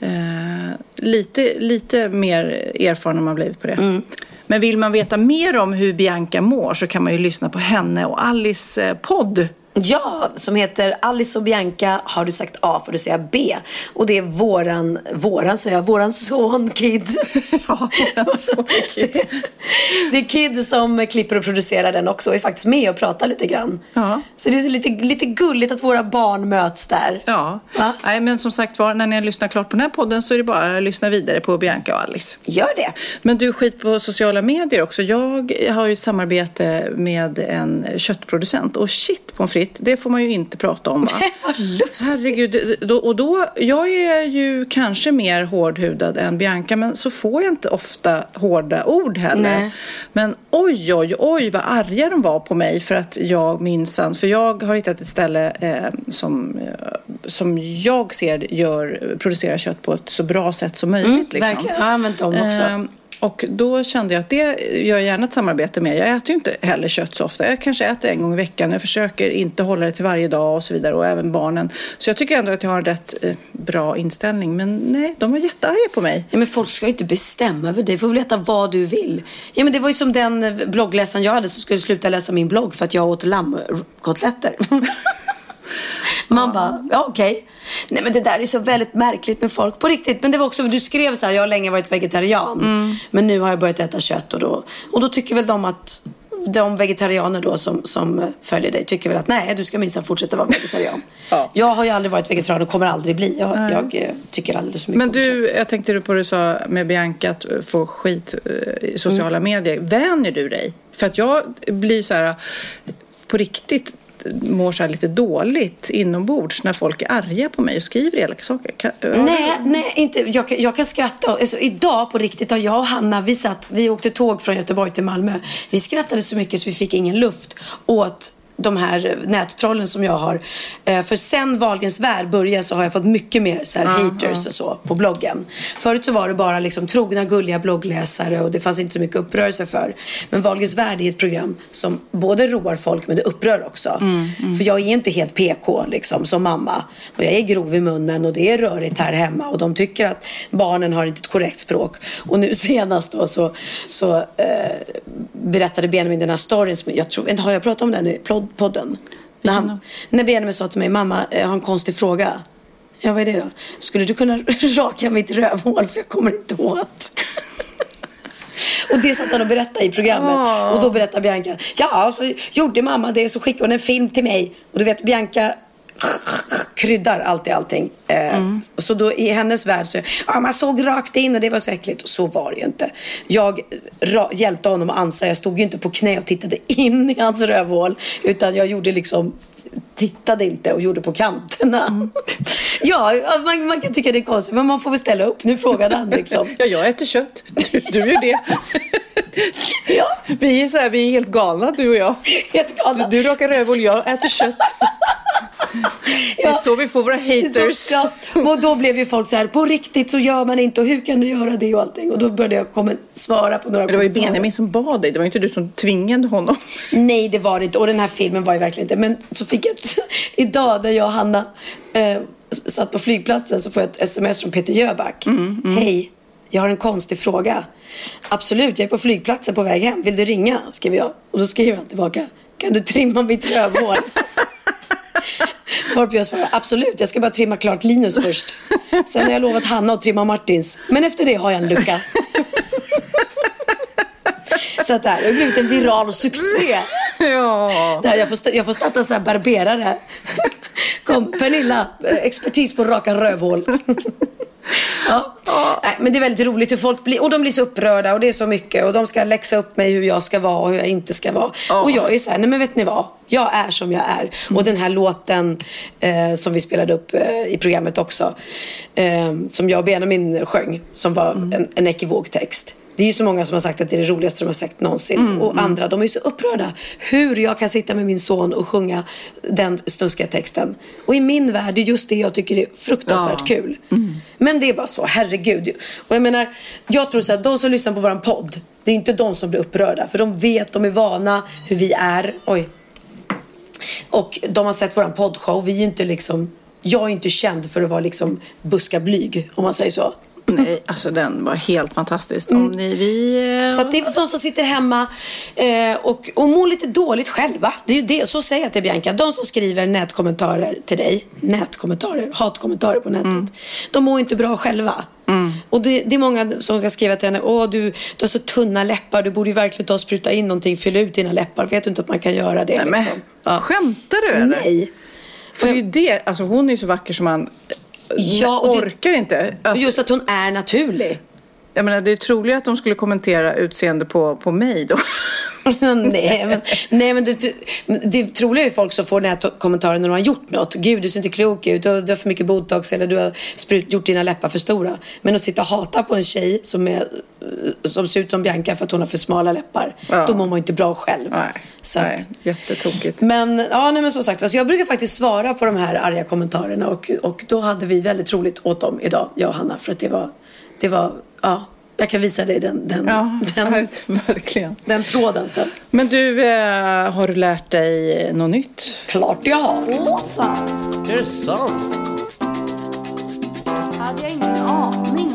eh, lite, lite mer erfaren har man blivit på det. Mm. Men vill man veta mer om hur Bianca mår så kan man ju lyssna på henne och Alice podd. Ja, som heter Alice och Bianca. Har du sagt A får du säga B. Och det är våran, våran säger jag, våran son Kid. Ja, våran son Kid. Det är Kid som klipper och producerar den också. Och är faktiskt med och pratar lite grann. Ja. Så det är lite, lite gulligt att våra barn möts där. Ja, va? Nej, men som sagt var, när ni lyssnar klart på den här podden så är det bara att lyssna vidare på Bianca och Alice. Gör det. Men du, skit på sociala medier också. Jag har ju ett samarbete med en köttproducent. Och shit på en fri. Det får man ju inte prata om, va? Vad lustigt. Herregud, då, och då, jag är ju kanske mer hårdhudad än Bianca, men så får jag inte ofta hårda ord heller. Nej. Men oj, oj, oj vad arga de var på mig för att jag minsann, för jag har hittat ett ställe eh, som, eh, som jag ser gör, producerar kött på ett så bra sätt som möjligt. Mm, liksom. Verkligen, jag har använt dem också. Eh, Och då kände jag att det gör jag gärna ett samarbete med. Jag äter ju inte heller kött så ofta. Jag kanske äter en gång i veckan. Jag försöker inte hålla det till varje dag och så vidare. Och även barnen. Så jag tycker ändå att jag har en rätt bra inställning. Men nej, de var jättearga på mig. Ja, men folk ska ju inte bestämma över dig. Du får väl äta vad du vill. Ja, men det var ju som den bloggläsaren jag hade som skulle sluta läsa min blogg för att jag åt lammkotletter. Man bara, ja okej. Okay. Nej men det där är så väldigt märkligt med folk på riktigt. Men det var också, du skrev så här, jag har länge varit vegetarian. Mm. Men nu har jag börjat äta kött och då, och då tycker väl de att de vegetarianer då som, som följer dig tycker väl att nej, du ska minsann fortsätta vara vegetarian. Ja. Jag har ju aldrig varit vegetarian och kommer aldrig bli. Jag, jag tycker alldeles för mycket. Men du, jag tänkte på det du sa med Bianca att få skit i sociala mm. medier. Vänjer du dig? För att jag blir så här på riktigt mår så här lite dåligt inombords när folk är arga på mig och skriver elaka saker. Kan, nej, nej, inte. Jag, jag kan skratta. Alltså, idag på riktigt har jag och Hanna, vi, satt, vi åkte tåg från Göteborg till Malmö. Vi skrattade så mycket så vi fick ingen luft åt de här nättrollen som jag har. För sen Wahlgrens värld började så har jag fått mycket mer så här haters och så på bloggen. Förut så var det bara liksom trogna gulliga bloggläsare och det fanns inte så mycket upprörelse för. Men Wahlgrens värld är ett program som både roar folk men det upprör också. Mm, mm. För jag är inte helt P K liksom som mamma. Och jag är grov i munnen och det är rörigt här hemma och de tycker att barnen har inte ett korrekt språk. Och nu senast då så, så eh, berättade Benjamin den här storyn som jag tror, inte har jag pratat om den nu? Podden. När, han, när Benjamin sa till mig, mamma, jag har en konstig fråga. Ja, vad är det då? Skulle du kunna raka mitt rövhål för jag kommer inte åt? Och det satt han och berättade i programmet. Oh. Och då berättade Bianca, ja, så gjorde mamma det så skickade hon en film till mig. Och du vet, Bianca kryddar alltid allting. Mm. Så då i hennes värld så ja, man såg rakt in och det var så äckligt. Och så var det ju inte. Jag ra- hjälpte honom att ansa. Jag stod ju inte på knä och tittade in i hans rövhål utan jag gjorde liksom tittade inte och gjorde på kanterna. Mm. Ja, man, man kan tycka det är konstigt men man får väl ställa upp. Nu frågade han liksom. Ja, jag äter kött. Du, du gör det. Ja. Vi är så här, vi är helt galna du och jag. Helt galna. Du, du rakar rövhål, jag äter kött. Det är så vi får våra haters så, ja. Och då blev ju folk så här på riktigt så gör man inte och hur kan du göra det och allting. Och då började jag komma, svara på några. Men det var ju Benjamin som bad dig, det var inte du som tvingade honom. Nej det var det inte och den här filmen var ju verkligen inte. Men så fick jag ett, idag när jag och Hanna eh, satt på flygplatsen så får jag ett sms från Peter Jöback. mm, mm. Hej, jag har en konstig fråga. Absolut, jag är på flygplatsen på väg hem. Vill du ringa? Skriver jag. Och då skriver han tillbaka, kan du trimma mitt rövhål? Varpå jag svarar, absolut, jag ska bara trimma klart Linus först. Sen har jag lovat Hanna att trimma Martins. Men efter det har jag en lucka. Så att det här har blivit en viral succé. Ja. Där jag, får st- jag får starta så här barberare. Kom, Pernilla, expertis på raka rövhål. Ja. Nej, men det är väldigt roligt hur folk blir. Och de blir så upprörda och det är så mycket. Och de ska läxa upp mig hur jag ska vara och hur jag inte ska vara. Oh. Och jag är så här, nej men vet ni vad, jag är som jag är. Mm. Och den här låten eh, som vi spelade upp eh, i programmet också eh, som jag och Benjamin sjöng, som var mm. en, en ekivågtext. Det är ju så många som har sagt att det är det roligaste de har sagt någonsin. Mm, och andra, de är ju så upprörda. Hur jag kan sitta med min son och sjunga den snuskiga texten. Och i min värld är just det jag tycker är fruktansvärt ja. kul. Mm. Men det är bara så, herregud. Och jag menar, jag tror så att de som lyssnar på våran podd, det är inte de som blir upprörda. För de vet, de är vana hur vi är. Oj. Och de har sett våran poddshow. Vi är ju inte liksom, jag är inte känd för att vara liksom buskablyg, om man säger så. Nej, alltså den var helt fantastisk. Om mm. ni, vi... Så det är väl de som sitter hemma eh, och, och mår lite dåligt själva. Det är ju det, så säger jag till Bianca. De som skriver nätkommentarer till dig, nätkommentarer, hatkommentarer på nätet, mm. de mår inte bra själva. Mm. Och det, det är många som kan skriva till henne, åh du, du har så tunna läppar, du borde ju verkligen ta och spruta in någonting, fylla ut dina läppar. Vet du inte att man kan göra det? Nej, liksom. Men, ja. Skämtar du eller? Nej. För det är ju det, alltså hon är ju så vacker som man... Jag orkar inte. Att... Just att hon är naturlig. Jag menar, det är troligt att de skulle kommentera utseende på, på mig då. nej, men, nej, men det, det är troliga ju folk som får den här to- kommentaren när de har gjort något. Gud, du ser inte klok ut. Du har, du har för mycket botox eller du har sprut, gjort dina läppar för stora. Men att sitta och hata på en tjej som, är, som ser ut som Bianca för att hon har för smala läppar. Ja. Då mår man inte bra själv. Nej, så att, nej, jättetokigt. Men, ja, nej, men som sagt, alltså jag brukar faktiskt svara på de här arga kommentarerna. Och, och då hade vi väldigt roligt åt dem idag, jag och Hanna. För att det var... Det var ja, jag kan visa dig den, den, ja, den, ja, verkligen. Den tråden sen. Men du, eh, har du lärt dig något nytt? Klart jag har. Åh fan. Det är sant. Hade jag ingen aning.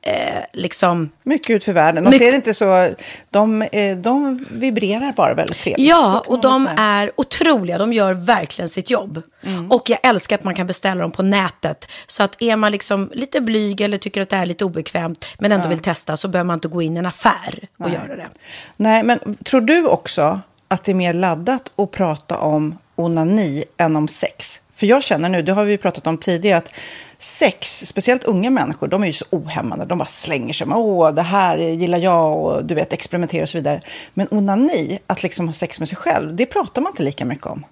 eh, liksom... mycket ut för världen. De mycket... ser inte så... De, de vibrerar bara väldigt trevligt. Ja, och de är otroliga. De gör verkligen sitt jobb. Mm. Och jag älskar att man kan beställa dem på nätet. Så att är man liksom lite blyg eller tycker att det är lite obekvämt men ändå ja. vill testa, så behöver man inte gå in i en affär och Nej. göra det. Nej, men tror du också att det är mer laddat att prata om onani än om sex? För jag känner nu, det har vi ju pratat om tidigare, att sex, speciellt unga människor, de är ju så ohämmande. De bara slänger sig med, åh, det här gillar jag, och du vet, experimentera och så vidare. Men onani, att liksom ha sex med sig själv, det pratar man inte lika mycket om.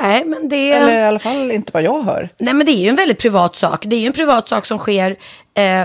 Nej, men det... Eller i alla fall inte vad jag hör. Nej, men det är ju en väldigt privat sak. Det är ju en privat sak som sker... Eh...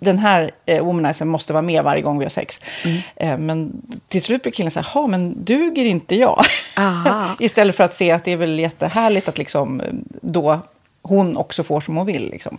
den här eh, womanizern måste vara med varje gång vi har sex. Mm. Eh, men till slut blir killen så här, ja men duger inte jag? Istället för att se att det är väl jättehärligt att liksom, då hon också får som hon vill. Liksom.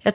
Jag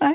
Nej.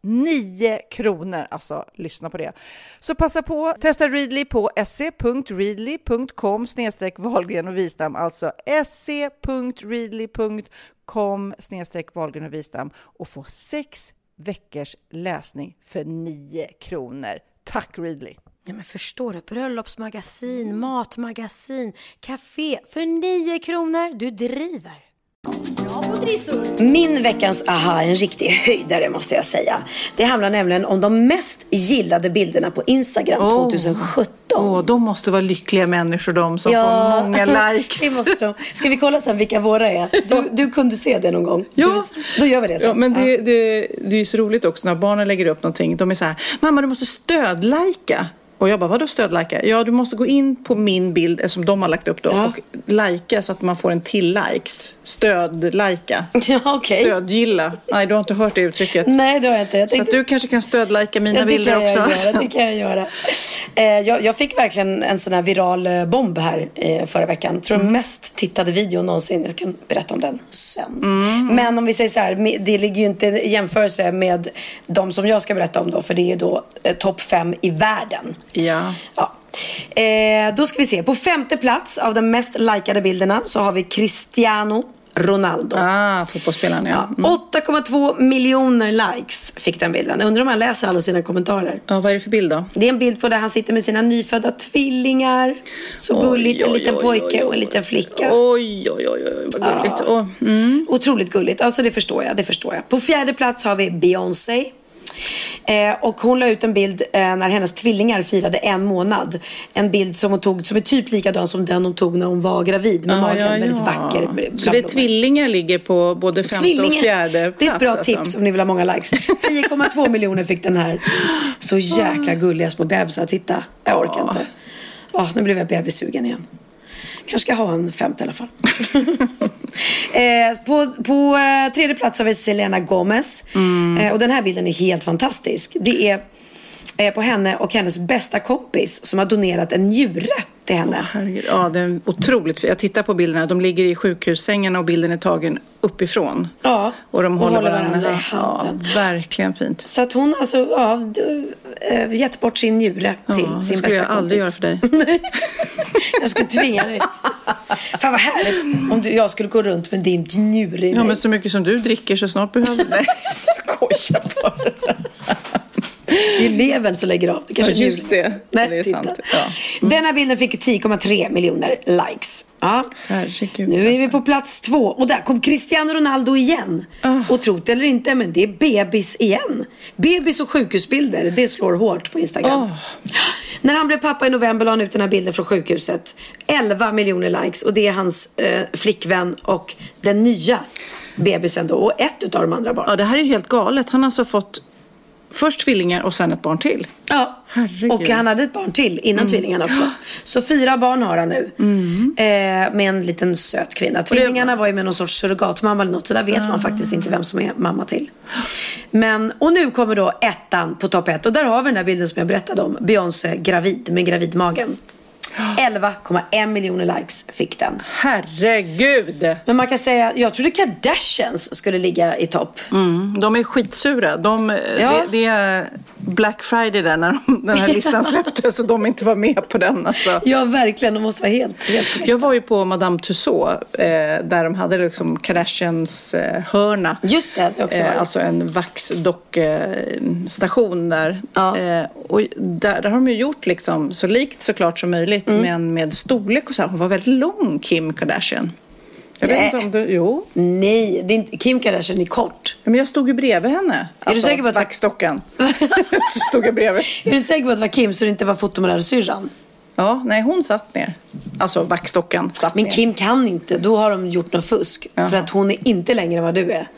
nio kronor, alltså lyssna på det. Så passa på, testa Readly på se.readly.com snedstreck Wahlgren och Wistam, alltså se.readly.com snedstreck Wahlgren och Wistam och få sex veckors läsning för nio kronor. Tack Readly! Ja, men förstår du, bröllopsmagasin, matmagasin, café för nio kronor, du driver! Min veckans aha är en riktig höjdare måste jag säga. Det handlar nämligen om de mest gillade bilderna på Instagram oh. tjugosjutton. Åh, oh, de måste vara lyckliga människor de som ja. får många likes. Det måste de. Ska vi kolla sen vilka våra är? Du, du kunde se det någon gång. Ja. Du, då gör vi det sen. Ja, men det, ja. det, det är ju så roligt också när barnen lägger upp någonting. De är så här, mamma du måste stödlajka. Och jag bara, vadå stödlajka? Ja, du måste gå in på min bild som de har lagt upp då. Ja. Och lajka så att man får en till likes. Stödlajka. Ja, okej. Okay. Stödgilla. Nej, du har inte hört det uttrycket. Nej, det har jag inte. Jag tänkte... Så att du kanske kan stödlajka mina ja, bilder också. Göra, det kan jag göra. Eh, jag, jag fick verkligen en sån här viral bomb här eh, förra veckan. Tror mm. mest tittade video någonsin. Jag kan berätta om den sen. Mm. Men om vi säger så här, det ligger ju inte i jämförelse med de som jag ska berätta om då. För det är ju då eh, topp fem i världen. Ja. ja. Eh, då ska vi se. På femte plats av de mest likade bilderna så har vi Cristiano Ronaldo. Ah, fotbollsspelaren, ja. Mm. åtta komma två miljoner likes fick den bilden. Jag undrar om han läser alla sina kommentarer. Ja, vad är det för bild då? Det är en bild på där han sitter med sina nyfödda tvillingar. Så oj, gulligt, en liten oj, pojke oj, oj, och en liten flicka. Oj, oj, oj, oj vad gulligt. Ja. Oh, mm. Otroligt gulligt. Alltså det förstår jag, det förstår jag. På fjärde plats har vi Beyoncé. Eh, och hon la ut en bild eh, när hennes tvillingar firade en månad. En bild som hon tog som är typ likadan som den hon tog när hon var gravid med ah, magen, ja, ja. Väldigt vacker. Bl- Så det tvillingar ligger på både femte tvillingar. Och fjärde plats. Det är ett bra alltså. Tips om ni vill ha många likes. tio komma två miljoner fick den här. Så jäkla gulliga små bebisar. Titta, jag orkar inte. Oh, nu blev jag bebissugen igen. Kanske ska ha en femte i alla fall. eh, på på eh, tredje plats har vi Selena Gomez. Mm. Eh, och den här bilden är helt fantastisk. Det är eh, på henne och hennes bästa kompis som har donerat en njure till henne. Oh, ja, det är otroligt. Jag tittar på bilderna. De ligger i sjukhussängen och bilden är tagen uppifrån. Ja, och de håller, och håller varandra, varandra i handen. Ja, verkligen fint. Så att hon alltså, ja, gett bort sin njure ja, till sin bästa kompis. Det skulle jag aldrig göra för dig. Jag skulle tvinga dig. Fan vad härligt om du, jag skulle gå runt med din njure i mig. Ja, men så mycket som du dricker så snart behöver du. Nej, skoja bara. Vi lever så lägger av. Det kanske ja, just det. Nej, det är sant. Ja. Mm. Den här bilden fick tio komma tre miljoner likes. Ja. Herregud, nu är alltså. Vi på plats två. Och där kom Cristiano Ronaldo igen. Oh. Och trot eller inte, men det är bebis igen. Bebis och sjukhusbilder, det slår hårt på Instagram. Oh. När han blev pappa i november la han ut den här bilden från sjukhuset. elva miljoner likes. Och det är hans eh, flickvän och den nya bebisen då. Och ett utav de andra barn. Ja, det här är ju helt galet. Han har alltså fått... Först tvillingar och sen ett barn till. Ja, herregud. Och han hade ett barn till innan mm. tvillingarna också. Så fyra barn har han nu. Mm. Eh, med en liten söt kvinna. Tvillingarna var ju med någon sorts surrogatmamma eller något. Så där vet mm. man faktiskt inte vem som är mamma till. Men, och nu kommer då ettan på topp ett. Och där har vi den där bilden som jag berättade om. Beyoncé gravid med gravidmagen. elva komma en miljoner likes fick den. Herregud. Men man kan säga, jag trodde Kardashians skulle ligga i topp. Mm, de är skitsura. De, ja. det, det är Black Friday där när de, den här listan släpptes så de inte var med på den. Alltså. Ja, verkligen. De måste vara helt, helt knäckta. Jag var ju på Madame Tussauds eh, där de hade liksom Kardashians eh, hörna. Just det, det också var eh, alltså en vaxdockstation eh, där. Ja. Eh, och där, där har de ju gjort liksom så likt såklart som möjligt. Mm. Men med storlek och så här. Hon var väldigt lång, Kim Kardashian. Jag vet inte om du, jo. Nej, det är inte, Kim Kardashian är kort. Men jag stod ju bredvid henne. Alltså, är du säker på att backstocken? stod jag bredvid. Är du säker på att det var Kim så det inte var fotomodell syrran? Ja, nej hon satt ner. Alltså backstocken satt ner. Men Kim kan inte, då har de gjort någon fusk. Jaha. För att hon är inte längre än vad du är.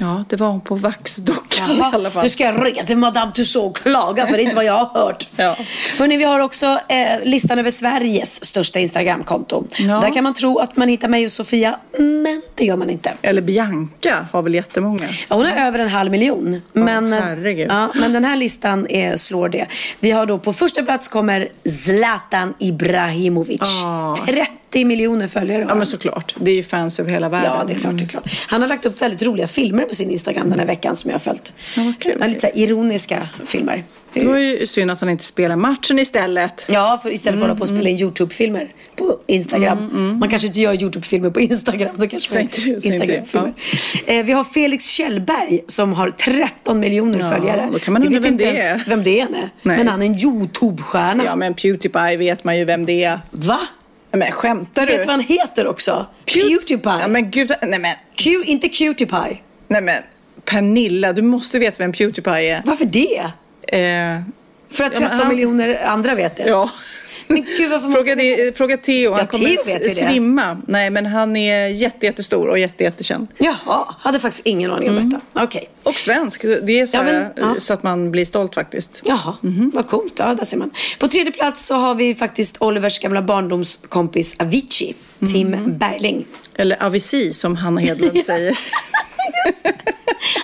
Ja, det var hon på vaxdockan i alla fall. Nu ska jag ringa till Madame Tussauds och klaga för det är inte vad jag har hört. Ja. Hörrni, vi har också eh, listan över Sveriges största Instagramkonton. Ja. Där kan man tro att man hittar mig och Sofia, men det gör man inte. Eller Bianca har väl jättemånga. Ja, hon har ja. över en halv miljon. Men, oh, herregud. Ja, men den här listan är, slår det. Vi har då på första plats kommer Zlatan Ibrahimovic. Oh. trettio miljoner följare. Ja, men såklart. Det är ju fans över hela världen. Ja, det är klart, det är klart. Han har lagt upp väldigt roliga filmer på sin Instagram den här veckan som jag har följt. Ja, lite så här ironiska filmer. Det var ju synd att han inte spelar matchen istället. Ja, för istället för att hålla på att spela in YouTube-filmer på Instagram. Mm, mm. Man kanske inte gör YouTube-filmer på Instagram. Då kanske så inte, Instagram-filmer. Ja. Eh, vi har Felix Kjellberg som har tretton miljoner ja, följare. Då kan man undra vem det är. Vem det är, nej. Nej. Men han är en YouTube-stjärna. Ja, men PewDiePie vet man ju vem det är. Va? Men skämtar du? Vet vad han heter också? PewDiePie. Ja, men gud, nej men. Q, inte QTiePie. Nej men, Pernilla, du måste veta vem PewDiePie är. Varför det? Eh, För att tretton ja, han... miljoner andra vet det. Ja. Men gud, varför måste fråga, de, fråga Theo, han ja, kommer Theo svimma. Det. Nej, men han är jätte, jättestor och jätte, jättekänd. Jaha, hade faktiskt ingen aning om mm. detta. Okay. Och svensk, det är så, ja, men, här, ja. så att man blir stolt faktiskt. Jaha, mm-hmm. Vad coolt. Ja, där ser man. På tredje plats så har vi faktiskt Olivers gamla barndomskompis Avicii, mm-hmm. Tim Berling. Eller Avicii som Hanna Hedlund säger.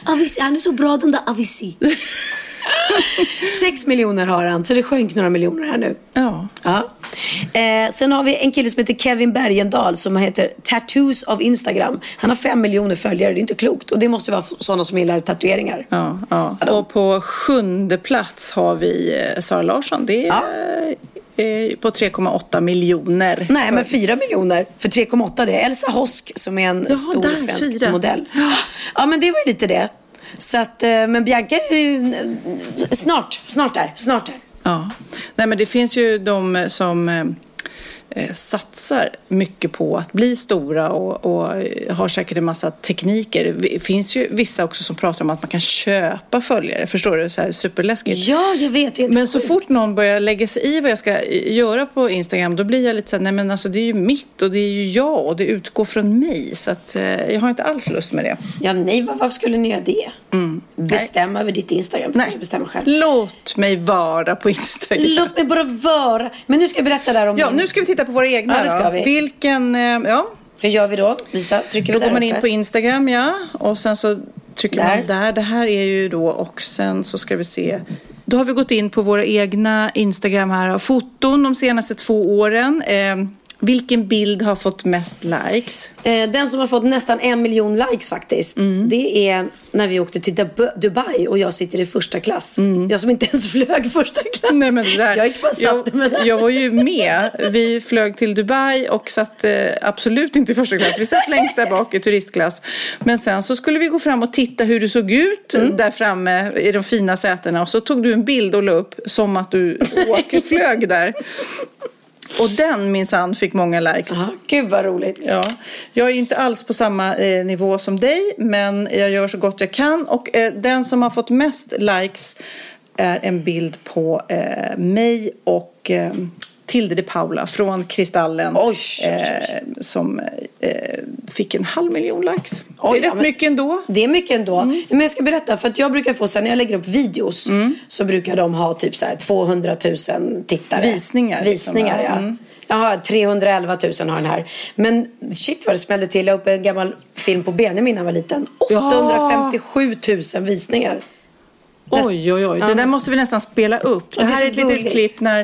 Avicii, han är så bra den där Avicii. Sex miljoner har han, så det sjönk några miljoner här nu. Ja. Ja. Eh, sen har vi en kille som heter Kevin Bergendahl som heter Tattoos av Instagram. Han har fem miljoner följare, det är inte klokt. Och det måste vara sådana som gillar tatueringar. Ja, ja. Och på sjunde plats har vi Sara Larsson. Det är... Ja. På tre komma åtta miljoner. Nej, men fyra miljoner. För tre komma åtta, det är Elsa Hosk som är en Jaha, stor där, svensk fyra. Modell. Ja, men det var ju lite det. Så att, men Bianca snart, snart där, snart där. Ja, nej men det finns ju de som satsar mycket på att bli stora och, och har säkert en massa tekniker. Det finns ju vissa också som pratar om att man kan köpa följare. Förstår du? Så här superläskigt. Ja, jag vet. Men sjukt. Så fort någon börjar lägga sig i vad jag ska göra på Instagram, då blir jag lite så här, nej men alltså det är ju mitt och det är ju jag och det utgår från mig. Så att eh, jag har inte alls lust med det. Ja, nej, varför skulle ni göra det? Mm. Bestämma nej. Över ditt Instagram. Nej, bestämma själv. Låt mig vara på Instagram. Låt mig bara vara. Men nu ska jag berätta där om Ja, min... nu ska vi titta på våra egna. Ja, det ska vi. Vilken, ja. Hur gör vi då? Lisa, trycker vi då där går man uppe. In på Instagram, ja. Och sen så trycker där. Man där. Det här är ju då, och sen så ska vi se. Då har vi gått in på våra egna Instagram här. Foton de senaste två åren. Eh, vilken bild har fått mest likes? Eh, den som har fått nästan en miljon likes faktiskt. Mm. Det är när vi åkte till Dubai och jag sitter i första klass. Mm. Jag som inte ens flög första klass. Nej, men det där. Jag gick bara satt med jag, jag var ju med. Vi flög till Dubai och satt eh, absolut inte i första klass. Vi satt längst där bak i turistklass. Men sen så skulle vi gå fram och titta hur du såg ut mm. där framme i de fina sätena. Och så tog du en bild och la upp som att du åker flög där. Och den minsann fick många likes. Aha, gud vad roligt. Ja. Jag är ju inte alls på samma eh, nivå som dig. Men jag gör så gott jag kan. Och eh, den som har fått mest likes är en bild på eh, mig och eh, Tilde de Paula från Kristallen. Oj, eh, som eh, fick en halv miljon likes. Oj, det är rätt ja, mycket ändå. Det är mycket ändå. Mm. Men jag ska berätta, för att jag brukar få så här, när jag lägger upp videos mm. så brukar de ha typ så här tvåhundratusen tittare. Visningar. Visningar, ja. Mm. Ja, trehundraelva tusen har den här. Men shit vad det smällde till. Jag upp en gammal film på Benjamin när jag var liten. åttahundrafemtiosjutusen visningar. Oj, oj, oj. Det där måste vi nästan spela upp. Det här är ett litet klipp när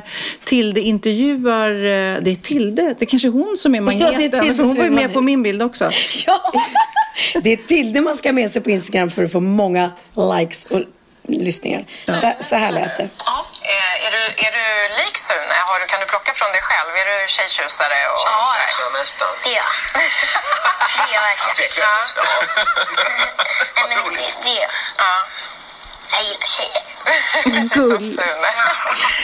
Tilde intervjuar... Det är Tilde. Det är kanske hon som är magneten. Ja, för hon var ju med på min bild också. Ja, det är Tilde man ska med sig på Instagram för att få många likes och lyssningar. Ja. Så, så här lät det. Ja. Är du, är du lik Sune? Har du, kan du plocka från dig själv? Är du tjejtjusare? Och... Ja, tjejtjusare nästan. Det är jag. Det är jag verkligen. Ja. Ja. Nej, men det är jag. Ja. Jag gillar tjejer. Gull.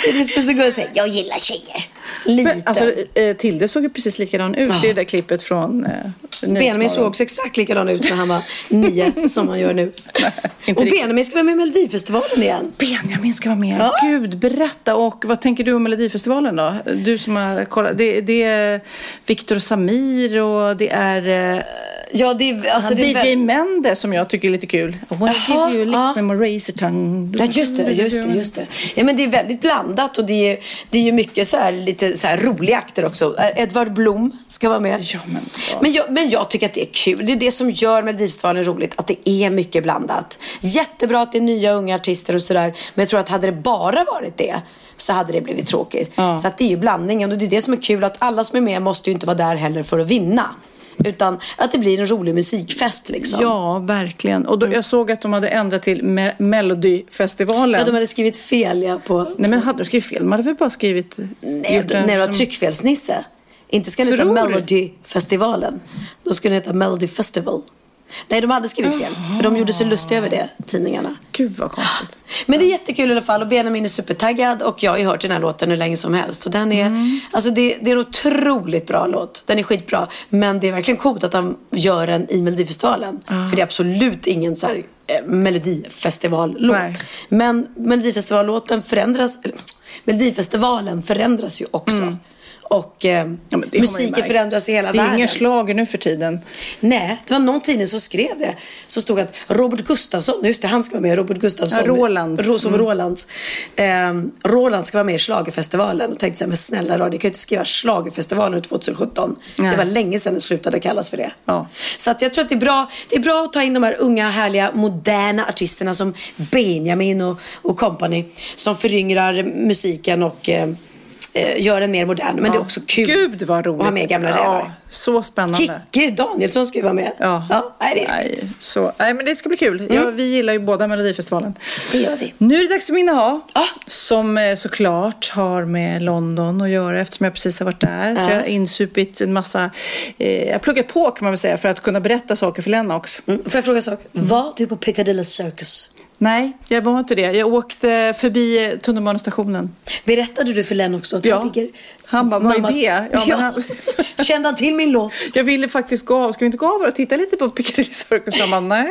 Det är så gulligt att säga, jag gillar tjejer. Lite. Men, alltså, Tilde såg ju precis likadan ut ja. I det där klippet från eh, Nyhetsmorgon. Benjamin såg också exakt likadan ut när han var nio som han gör nu. Nej, och Benjamin ska vara med i Melodifestivalen igen. Benjamin ska vara med. Ja. Gud, berätta. Och vad tänker du om Melodifestivalen då? Du som har kollat. Det, det är Victor och Samir och det är... Eh, Ja, det är, alltså han, det är D J väl... Mende som jag tycker är lite kul. Aha, give you a lick with my razor tongue. Ja, just det, just det, just det. Ja, men det är väldigt blandat och det är, det är ju mycket så här, lite så här roliga akter också. Edvard Blom ska vara med. Ja, men, ja. Men, jag, men jag tycker att det är kul. Det är det som gör Melodifestivalen roligt, att det är mycket blandat. Jättebra att det är nya unga artister och sådär. Men jag tror att hade det bara varit det så hade det blivit tråkigt. Ja. Så att det är ju blandningen och det är det som är kul, att alla som är med måste ju inte vara där heller för att vinna. Utan att det blir en rolig musikfest liksom. Ja, verkligen. Och då, jag såg att de hade ändrat till Me- Melodifestivalen. Ja, de hade skrivit fel ja, på... Nej, men hade de skrivit fel? De hade väl bara skrivit... Nej, det var som... tryckfelsnisse. Inte ska den heta Melodifestivalen. Då skulle den heta Melodifestival. Nej, de hade skrivit fel. För de gjorde sig lustiga över det, tidningarna. Gud vad konstigt. Men det är jättekul i alla fall. Och Benjamin är supertaggad. Och jag har hört den här låten hur länge som helst. Och den är, mm. alltså det, det är en otroligt bra låt. Den är skitbra. Men det är verkligen coolt att han gör den i Melodifestivalen. Mm. För det är absolut ingen så här eh, Melodifestivallåt. Nej. Men Melodifestivallåten förändras. Eller, Melodifestivalen förändras ju också. Mm. Och eh, ja, musiken förändras i hela världen. Det är världen. Inga slager nu för tiden. Nej, det var någon tidning som skrev det. Så stod att Robert Gustafsson, just det, han ska vara med. Robert Gustafsson, ja, Roland. Som mm. Roland eh, Roland ska vara med i Schlagerfestivalen. Och tänkte så här, men snälla radio, du kan ju inte skriva Schlagerfestivalen tjugosjutton. Nej. Det var länge sedan det slutade kallas för det. Ja. Så att jag tror att det är bra. Det är bra att ta in de här unga, härliga, moderna artisterna som Benjamin och, och company, som föryngrar musiken och eh, gör den mer modern, men ja. Det är också kul. Gud vad roligt. Och ha med gamla rävar. Ja, så spännande. Kicke Danielsson ska ju vara med. Ja. Ja, nej, det är nej, så, nej, men det ska bli kul. Mm. Ja, vi gillar ju båda Melodifestivalen. Det gör vi. Nu är det dags för min aha, ah. som såklart har med London att göra eftersom jag precis har varit där. Ah. Så jag har insupit en massa, eh, jag pluggar på kan man väl säga för att kunna berätta saker för Lennox. Mm. Får jag fråga en sak? Mm. Var du på Piccadilly Circus? Nej, jag var inte det. Jag åkte förbi tunnelbanestationen. Berättade du för Lennox att ja. ligger... Han bara, vad är det? Ja, ja. Han... Kände han till min låt? Jag ville faktiskt gå av. Ska vi inte gå av och titta lite på Piccadilly Circus? Han bara, nej.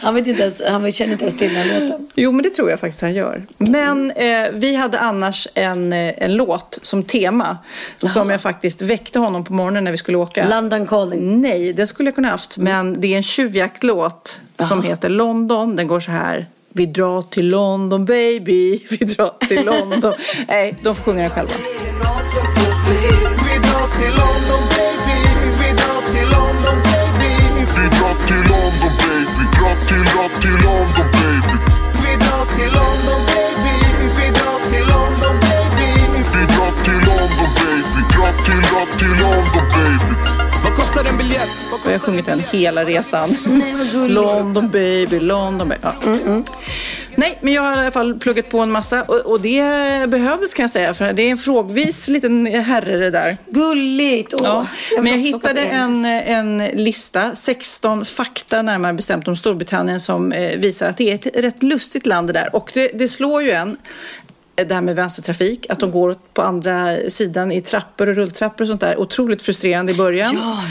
Han, vet inte ens, han känner inte ens till den låten. Jo, men det tror jag faktiskt han gör. Men eh, vi hade annars en, en låt som tema. Aha. Som jag faktiskt väckte honom på morgonen när vi skulle åka. London Calling. Nej, det skulle jag kunna haft. Men det är en tjuvjaktlåt som Aha. heter London. Den går så här. Vi drar till London, baby. Vi drar till London. Nej, de får sjunga den själva. Vi drar till London, baby. Vi drar till London, baby. Vi drar till London, baby. Drar till, drar till London, baby. Vi drar till London, baby. Vi drar till London, baby. Vi drar till London, baby. Drar till, drar till London, baby. Vad kostar en biljett? Jag har sjungit den hela resan. London baby, London baby. Ja. Mm, mm. Nej, men jag har i alla fall pluggat på en massa. Och, och det behövdes kan jag säga. För det är en frågvis liten herre det där. Gulligt. Åh, ja. jag men jag hittade en, en lista. sexton fakta närmare bestämt om Storbritannien. Som visar att det är ett rätt lustigt land det där. Och det, det slår ju en. Det här med vänstertrafik, att de går på andra sidan i trappor och rulltrappor och sånt där. Otroligt frustrerande i början. Ja.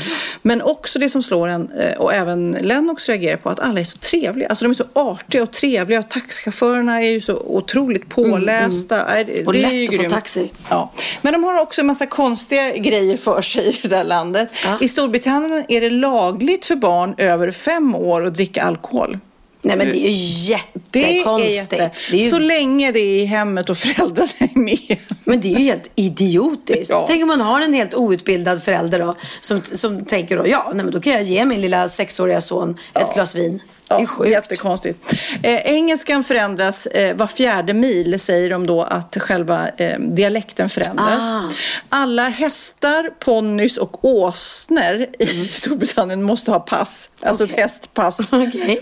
Men också det som slår en, och även Lennox reagerar på, att alla är så trevliga. Alltså de är så artiga och trevliga. Och taxichaufförerna är ju så otroligt pålästa. Mm, mm. Och det lätt är ju att grymt. Få taxi. Ja. Men de har också en massa konstiga grejer för sig i det där landet. Ja. I Storbritannien är det lagligt för barn över fem år att dricka alkohol. Nej, men det är ju jättekonstigt. Det är jätte... det är ju... Så länge det är i hemmet och föräldrarna är med. Men det är ju helt idiotiskt. Ja. Tänk om man har en helt outbildad förälder då, som, som tänker då, ja, nej, men då kan jag ge min lilla sexåriga son ja. ett glas vin. Ja, det är sjukt. Jättekonstigt. Eh, engelskan förändras eh, var fjärde mil, säger de då att själva eh, dialekten förändras. Ah. Alla hästar, ponnys och åsner i mm. Storbritannien måste ha pass. Alltså okay. ett hästpass. Okay.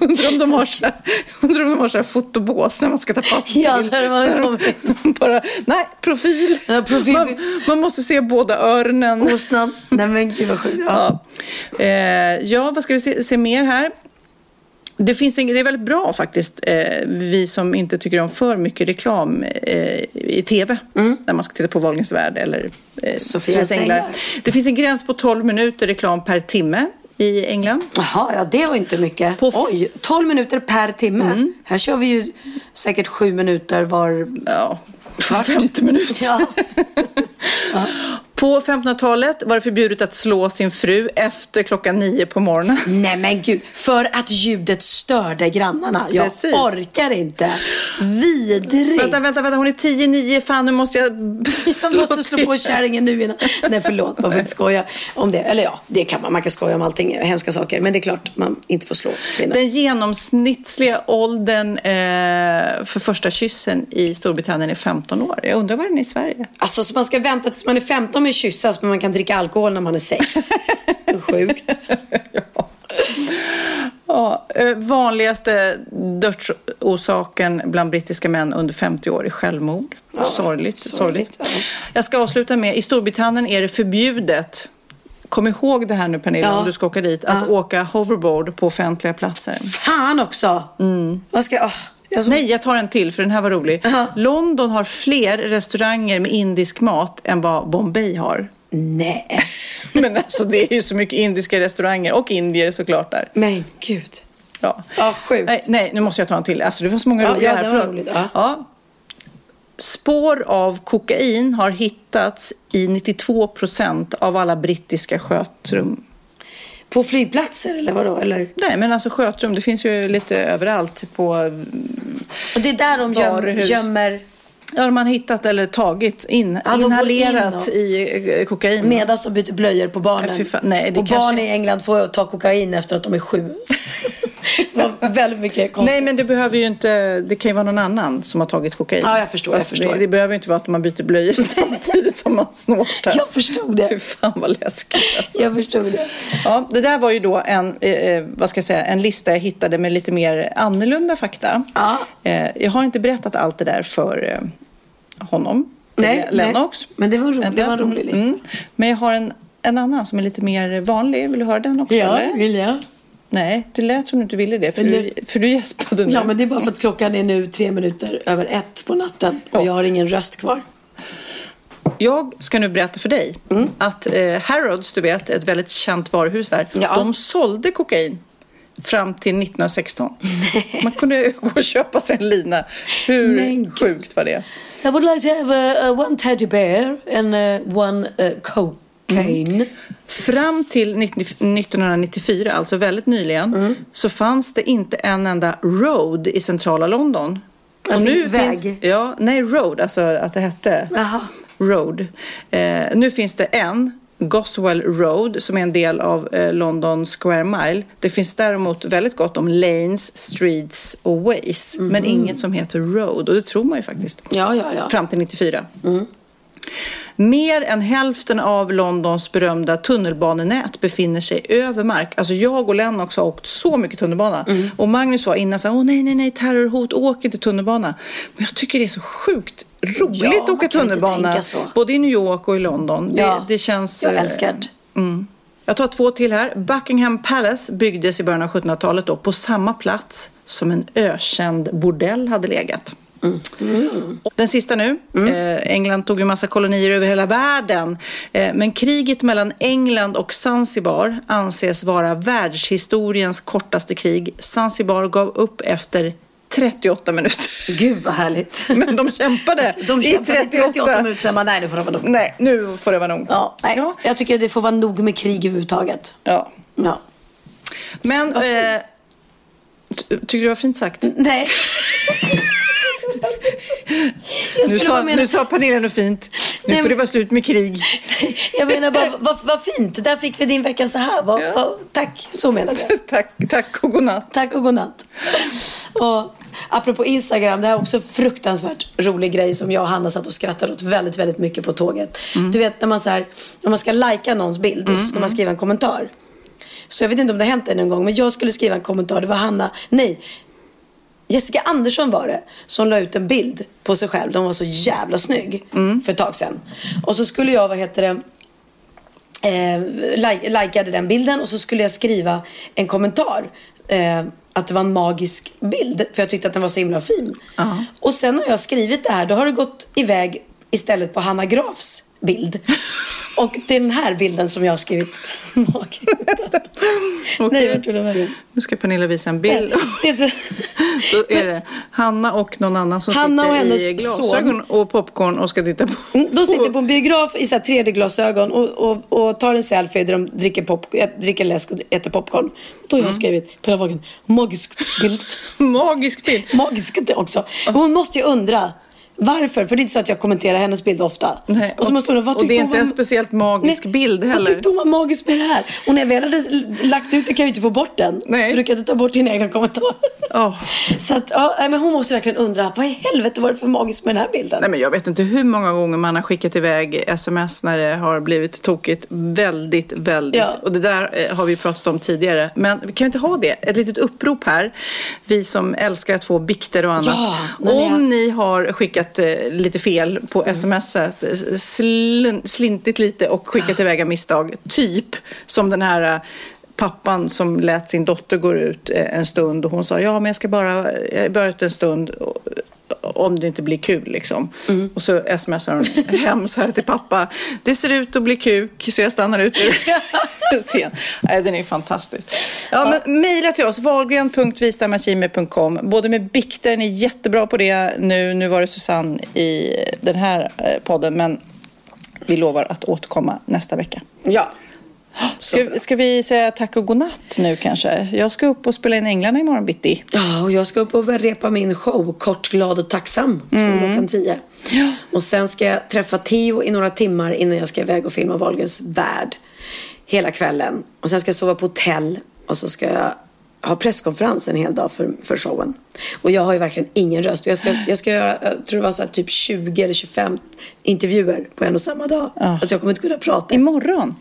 Undrar om de har så här, undrar om de har så här fotobås när man ska ta pass. Ja, där man bara, nej, profil. Ja, profil. Man, man måste se båda öronen. Åsnan. Nej, men gud vad sjukt. Ja. Ja. Eh, ja, vad ska vi se, se mer här? Det finns en, det är väldigt bra faktiskt, eh, vi som inte tycker om för mycket reklam eh, i tv, mm. när man ska titta på Wahlgrens värld eller eh, Sofias änglar. Det finns en gräns på tolv minuter reklam per timme i England. Jaha, ja, det var inte mycket. På f- Oj, tolv minuter per timme. Mm. Här kör vi ju säkert sju minuter var... Ja, var femtio minuter. Ja. Ja. På femtonhundratalet var det förbjudet att slå sin fru efter klockan nio på morgonen. Nej men gud, för att ljudet störde grannarna. Jag Precis. orkar inte. Vidrigt. Vänta, vänta, vänta. Hon är tio, nio. Fan, nu måste jag Jag måste slå på kärringen nu innan. Nej, förlåt. Man får inte skoja om det. Eller ja, det kan man. Man kan skoja om allting. Hemska saker. Men det är klart, man inte får slå kvinnor. Den genomsnittliga åldern eh, för första kyssen i Storbritannien är femton år. Jag undrar vad den är i Sverige. Alltså, så man ska vänta tills man är femton med kyssas, men man kan dricka alkohol när man är sex. Det är sjukt. Ja. Ja, vanligaste dödsorsaken bland brittiska män under femtio år är självmord. Ja, sorgligt. sorgligt. sorgligt. Ja. Jag ska avsluta med, i Storbritannien är det förbjudet Kom ihåg det här nu, Pernilla, ja. Om du ska åka dit. Att ja. Åka hoverboard på offentliga platser. Fan också! Mm. Vad ska jag... Oh. Jag som... Nej, jag tar en till för den här var rolig. Uh-huh. London har fler restauranger med indisk mat än vad Bombay har. Nej. Men alltså det är ju så mycket indiska restauranger och indier såklart där. Men gud. Ja, ah, sjukt. Nej, nej, nu måste jag ta en till. Alltså det var så många roliga ja, här. Ja, det var roligt. Ja. Ja. Spår av kokain har hittats i nittiotvå procent av alla brittiska skötrum. På flygplatser eller vadå? Eller? Nej, men alltså skötrum. Det finns ju lite överallt på och det är där de varuhus. gömmer... Ja, de har hittat eller tagit in, ja, inhalerat in i kokain. Medan de byter blöjor på barnen. Ja, fan, nej, det och kanske... barn i England får ta kokain efter att de är sju. Det var väldigt mycket konstigt. Nej, men det behöver ju inte... Det kan ju vara någon annan som har tagit kokain. Ja, jag förstår. Jag förstår. Det, det behöver ju inte vara att man byter blöjor samtidigt som man snortar. Jag förstod det. Fy fan vad läskigt. Alltså. Jag förstod det. Ja, det där var ju då en, eh, vad ska jag säga, en lista jag hittade med lite mer annorlunda fakta. Ja. Eh, jag har inte berättat allt det där för eh, honom. Nej, Lennox. Nej. Men det var en rolig, det var en rolig lista. Mm. Men jag har en, en annan som är lite mer vanlig. Vill du höra den också? Ja, eller? Vill jag. Nej, det lät som du inte ville det, för du, för du gäspade nu. Ja, men det är bara för att klockan är nu tre minuter över ett på natten och jag har ingen röst kvar. Jag ska nu berätta för dig mm. att eh, Harrods, du vet, ett väldigt känt varuhus där, ja. De sålde kokain fram till nittonhundrasexton. Nej. Man kunde gå och köpa sig en lina. Hur men sjukt var det? I would like to have a, a one teddy bear and a, one uh, coke. Mm. Fram till nittonhundranittiofyra, alltså väldigt nyligen, mm. så fanns det inte en enda road i centrala London. Alltså och nu väg? Finns, ja, nej, road, alltså att det hette. Aha. Road. Eh, nu finns det en, Goswell Road, som är en del av eh, London Square Mile. Det finns däremot väldigt gott om lanes, streets och ways, mm. men inget som heter road. Och det tror man ju faktiskt. Ja, ja, ja. Fram till nittiofyra. Mm. Mer än hälften av Londons berömda tunnelbanenät befinner sig över mark. Alltså jag och Lennox har åkt så mycket tunnelbana. Mm. Och Magnus var innan så här, åh nej, nej, nej, terrorhot, åk inte tunnelbana. Men jag tycker det är så sjukt roligt ja, att åka tunnelbana. Både i New York och i London. Ja, det, det känns... Jag älskar det. Mm. Jag tar två till här. Buckingham Palace byggdes i början av sjuttonhundratalet då, på samma plats som en ökänd bordell hade legat. Mm. Mm. Den sista nu. Mm. Eh, England tog ju massa kolonier över hela världen. Eh, men kriget mellan England och Zanzibar anses vara världshistoriens kortaste krig. Zanzibar gav upp efter trettioåtta minuter. Gud vad härligt. Men de kämpade, alltså, de kämpade i trettioåtta minuter. Sen man, nej, nu får det vara nog. Nej, nu får det vara nog. Ja, nej. Ja. Jag tycker det får vara nog med krig överhuvudtaget. Ja. Ja. Men eh, ty- tycker du det var fint sagt? Nej. Nu sa, mena... nu sa Pernilla något fint. Nu nej, får det vara slut med krig. Jag menar bara, vad, vad fint. Där fick vi din vecka så här va, ja. va, Tack, så menar jag. Tack, tack och godnatt. Tack och godnatt. Och apropå Instagram, det här är också fruktansvärt rolig grej som jag och Hanna satt och skrattade åt väldigt, väldigt mycket på tåget. Mm. Du vet när man så här, när man ska lajka någons bild mm, så ska mm. man skriva en kommentar. Så jag vet inte om det har hänt en gång, men jag skulle skriva en kommentar. Det var Hanna, nej Jessica Andersson var det som la ut en bild på sig själv. De var så jävla snygg mm. för ett tag sedan. Och så skulle jag, vad heter det, eh, like, likeade den bilden. Och så skulle jag skriva en kommentar. Eh, att det var en magisk bild. För jag tyckte att den var så himla fin. Uh-huh. Och sen när jag skrivit det här, då har det gått iväg istället på Hanna Grafs bild. Och det är den här bilden som jag har skrivit. Nej, jag tror det var det. Nu ska Pernilla visa en bild. Det är så... Då är det Hanna och någon annan som Hanna sitter och hennes i glasögon son. Och popcorn och ska titta på. De sitter på en biograf i så här tre D-glasögon och, och, och tar en selfie där de dricker, pop, dricker läsk och äter popcorn. Då har jag skrivit på den magisk bild. Magisk bild. Magisk också. Hon måste ju undra. Varför? För det är inte så att jag kommenterar hennes bild ofta. Nej, och, och, så måste hon, vad och det är inte var... en speciellt magisk nej, bild heller. Vad tyckte hon var magisk med det här? Och när jag väl hade lagt ut det kan jag ju inte få bort den. Nej. För du kan ju ta bort din egna kommentar. Oh. Så att, ja, men hon måste verkligen undra, vad i helvete var det för magiskt med den här bilden? Nej, men jag vet inte hur många gånger man har skickat iväg sms när det har blivit tokigt. Väldigt, väldigt. Ja. Och det där har vi pratat om tidigare. Men vi kan inte ha det. Ett litet upprop här. Vi som älskar att få bikter och annat. Ja, om ni har skickat råkat eh, lite fel på mm. sms, sl- slintigt lite och skickat iväg en misstag. Typ som den här pappan som lät sin dotter gå ut en stund och hon sa ja men jag ska bara jag börja ut en stund om det inte blir kul liksom. Mm. Och så smsar hon hem så här till pappa. Det ser ut att bli kuk så jag stannar ute sen. Nej, den är fantastisk. Ja, ja. Men mejla till oss wahlgren punkt vista punkt gmail punkt com. Både med bikter, ni är jättebra på det nu. Nu var det Susanne i den här podden men vi lovar att återkomma nästa vecka. Ja. Ska, ska vi säga tack och godnatt nu kanske? Jag ska upp och spela in Änglarna imorgon bitti. Ja, och jag ska upp och repa min show Kort, glad och tacksam mm. klockan tio. Ja. Och sen ska jag träffa Theo i några timmar innan jag ska iväg och filma Wahlgrens värld hela kvällen. Och sen ska jag sova på hotell och så ska jag ha presskonferens en hel dag för, för showen. Och jag har ju verkligen ingen röst. Jag ska, jag ska göra, jag tror det var så här, typ tjugo eller tjugofem intervjuer på en och samma dag. Ja. Att jag kommer inte kunna prata. Imorgon?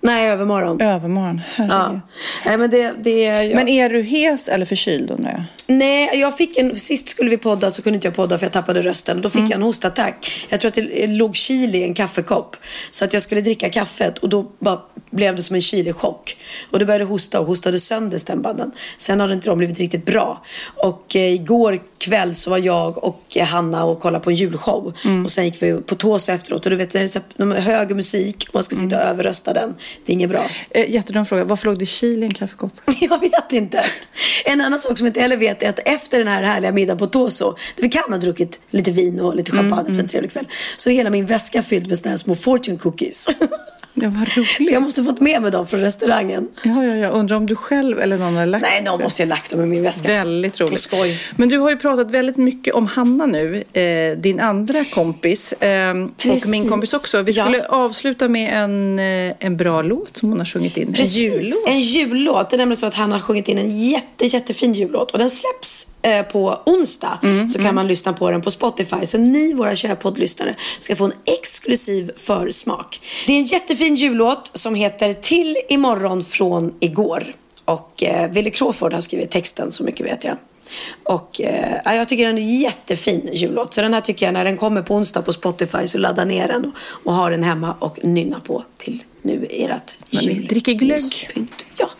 Nej, övermorgon. Övermorgon, herregud. Ja. Men, det, det är jag... men är du hes eller förkyld undrar jag? Nej, jag fick en... Sist skulle vi podda så kunde inte jag podda för jag tappade rösten. Då fick mm. jag en hostattack. Jag tror att det låg chili i en kaffekopp. Så att jag skulle dricka kaffet och då bara blev det som en chilichock. Och då började hosta och hostade sönder stämbanden. Sen har inte de blivit riktigt bra. Och eh, igår kväll så var jag och Hanna och kollade på en julshow. Mm. Och sen gick vi på tås efteråt. Och du vet, det är hög musik och man ska sitta mm. och överrösta den. Det är inget bra. Eh, jättedum fråga. Varför låg det chili i en kaffekopp? Jag vet inte. En annan sak som jag inte heller vet är att efter den här härliga middagen på Toso, där vi kan ha druckit lite vin och lite champagne mm, efter en trevlig kväll, så är hela min väska fylld med såna här små fortune cookies. Ja, vad roligt. Så jag måste fått med mig dem från restaurangen. Ja, ja, jag undrar om du själv eller någon har lagt dem. Nej, någon måste jag lagt dem i min väska. Väldigt roligt. På skoj. Men du har ju pratat väldigt mycket om Hanna nu, eh, din andra kompis eh, och min kompis också. Vi skulle ja. avsluta med en, en bra låt som hon har sjungit in. Precis. En jullåt. En jullåt. Det är nämligen så att Hanna har sjungit in en jätte, jättefin jullåt och den släpps eh, på onsdag mm, så mm. kan man lyssna på den på Spotify. Så ni, våra kära poddlyssnare, ska få en exklusiv försmak. Det är en jättefin en jullåt som heter Till imorgon från igår. Och eh, Willy Crawford har skrivit texten, så mycket vet jag. Och eh, jag tycker den är en jättefin jullåt. Så den här tycker jag, när den kommer på onsdag på Spotify, så ladda ner den och, och ha den hemma och nynna på till nu ert jul. Dricker glögg. Ja.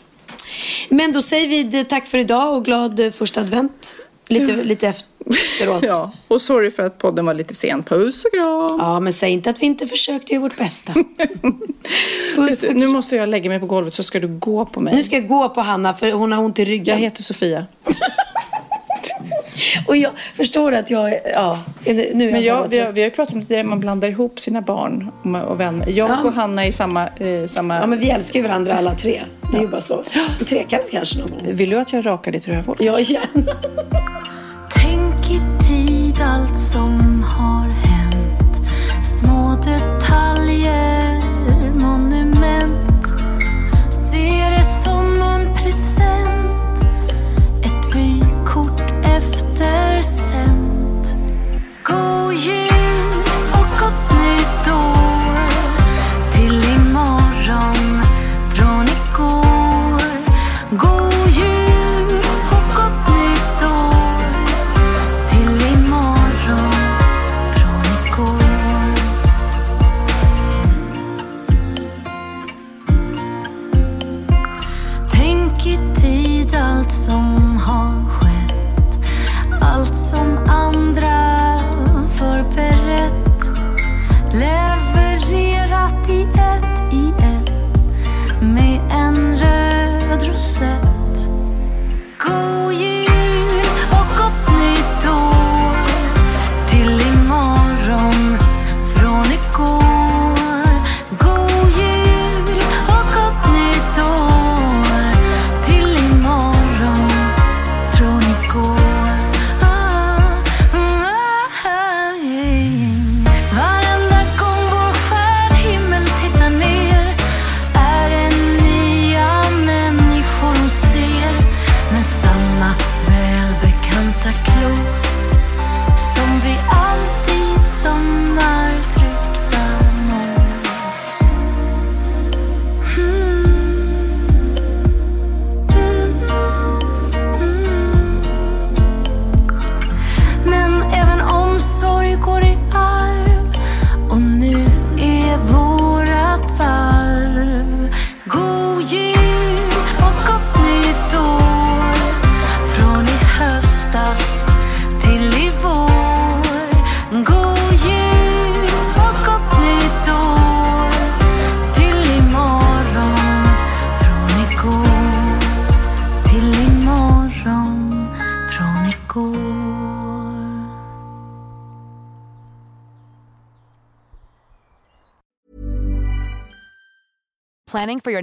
Men då säger vi tack för idag och glad första advent. Lite, ja. lite efteråt. Ja, och sorry för att podden var lite sen. Puss och kram. Ja, men säg inte att vi inte försökte göra vårt bästa. Puss och... Nu måste jag lägga mig på golvet så ska du gå på mig. Nu ska jag gå på Hanna för hon har ont i ryggen. Jag heter Sofia. Och jag förstår att jag... Ja, nu men jag, jag, vi, har, vi har ju pratat om det där man blandar ihop sina barn och vänner. Jag ja. och Hanna är samma, eh, samma... Ja, men vi älskar ju varandra alla tre. Det är ja. ju bara så. Trekant kanske någon gång. Vill du att jag rakar ditt rövhål? Ja, gärna. Tänk i tid allt som har hänt. Små detaljer, monument. Ser det som en present. Ett vykort efter sent. God jul och gott nytt år. Till imorgon från igår. God jul och gott nytt år. Till imorgon från igår. Tänk i tid allt som har skett. Allt som andra förberett, levererat i ett, i ett, med en röd rosett. God jul och gott nytt år. Till imorgon från igår. God jul och gott nytt år. Till imorgon från igår. Himlen tittar ner. Är en nya människor hon ser. Planning for your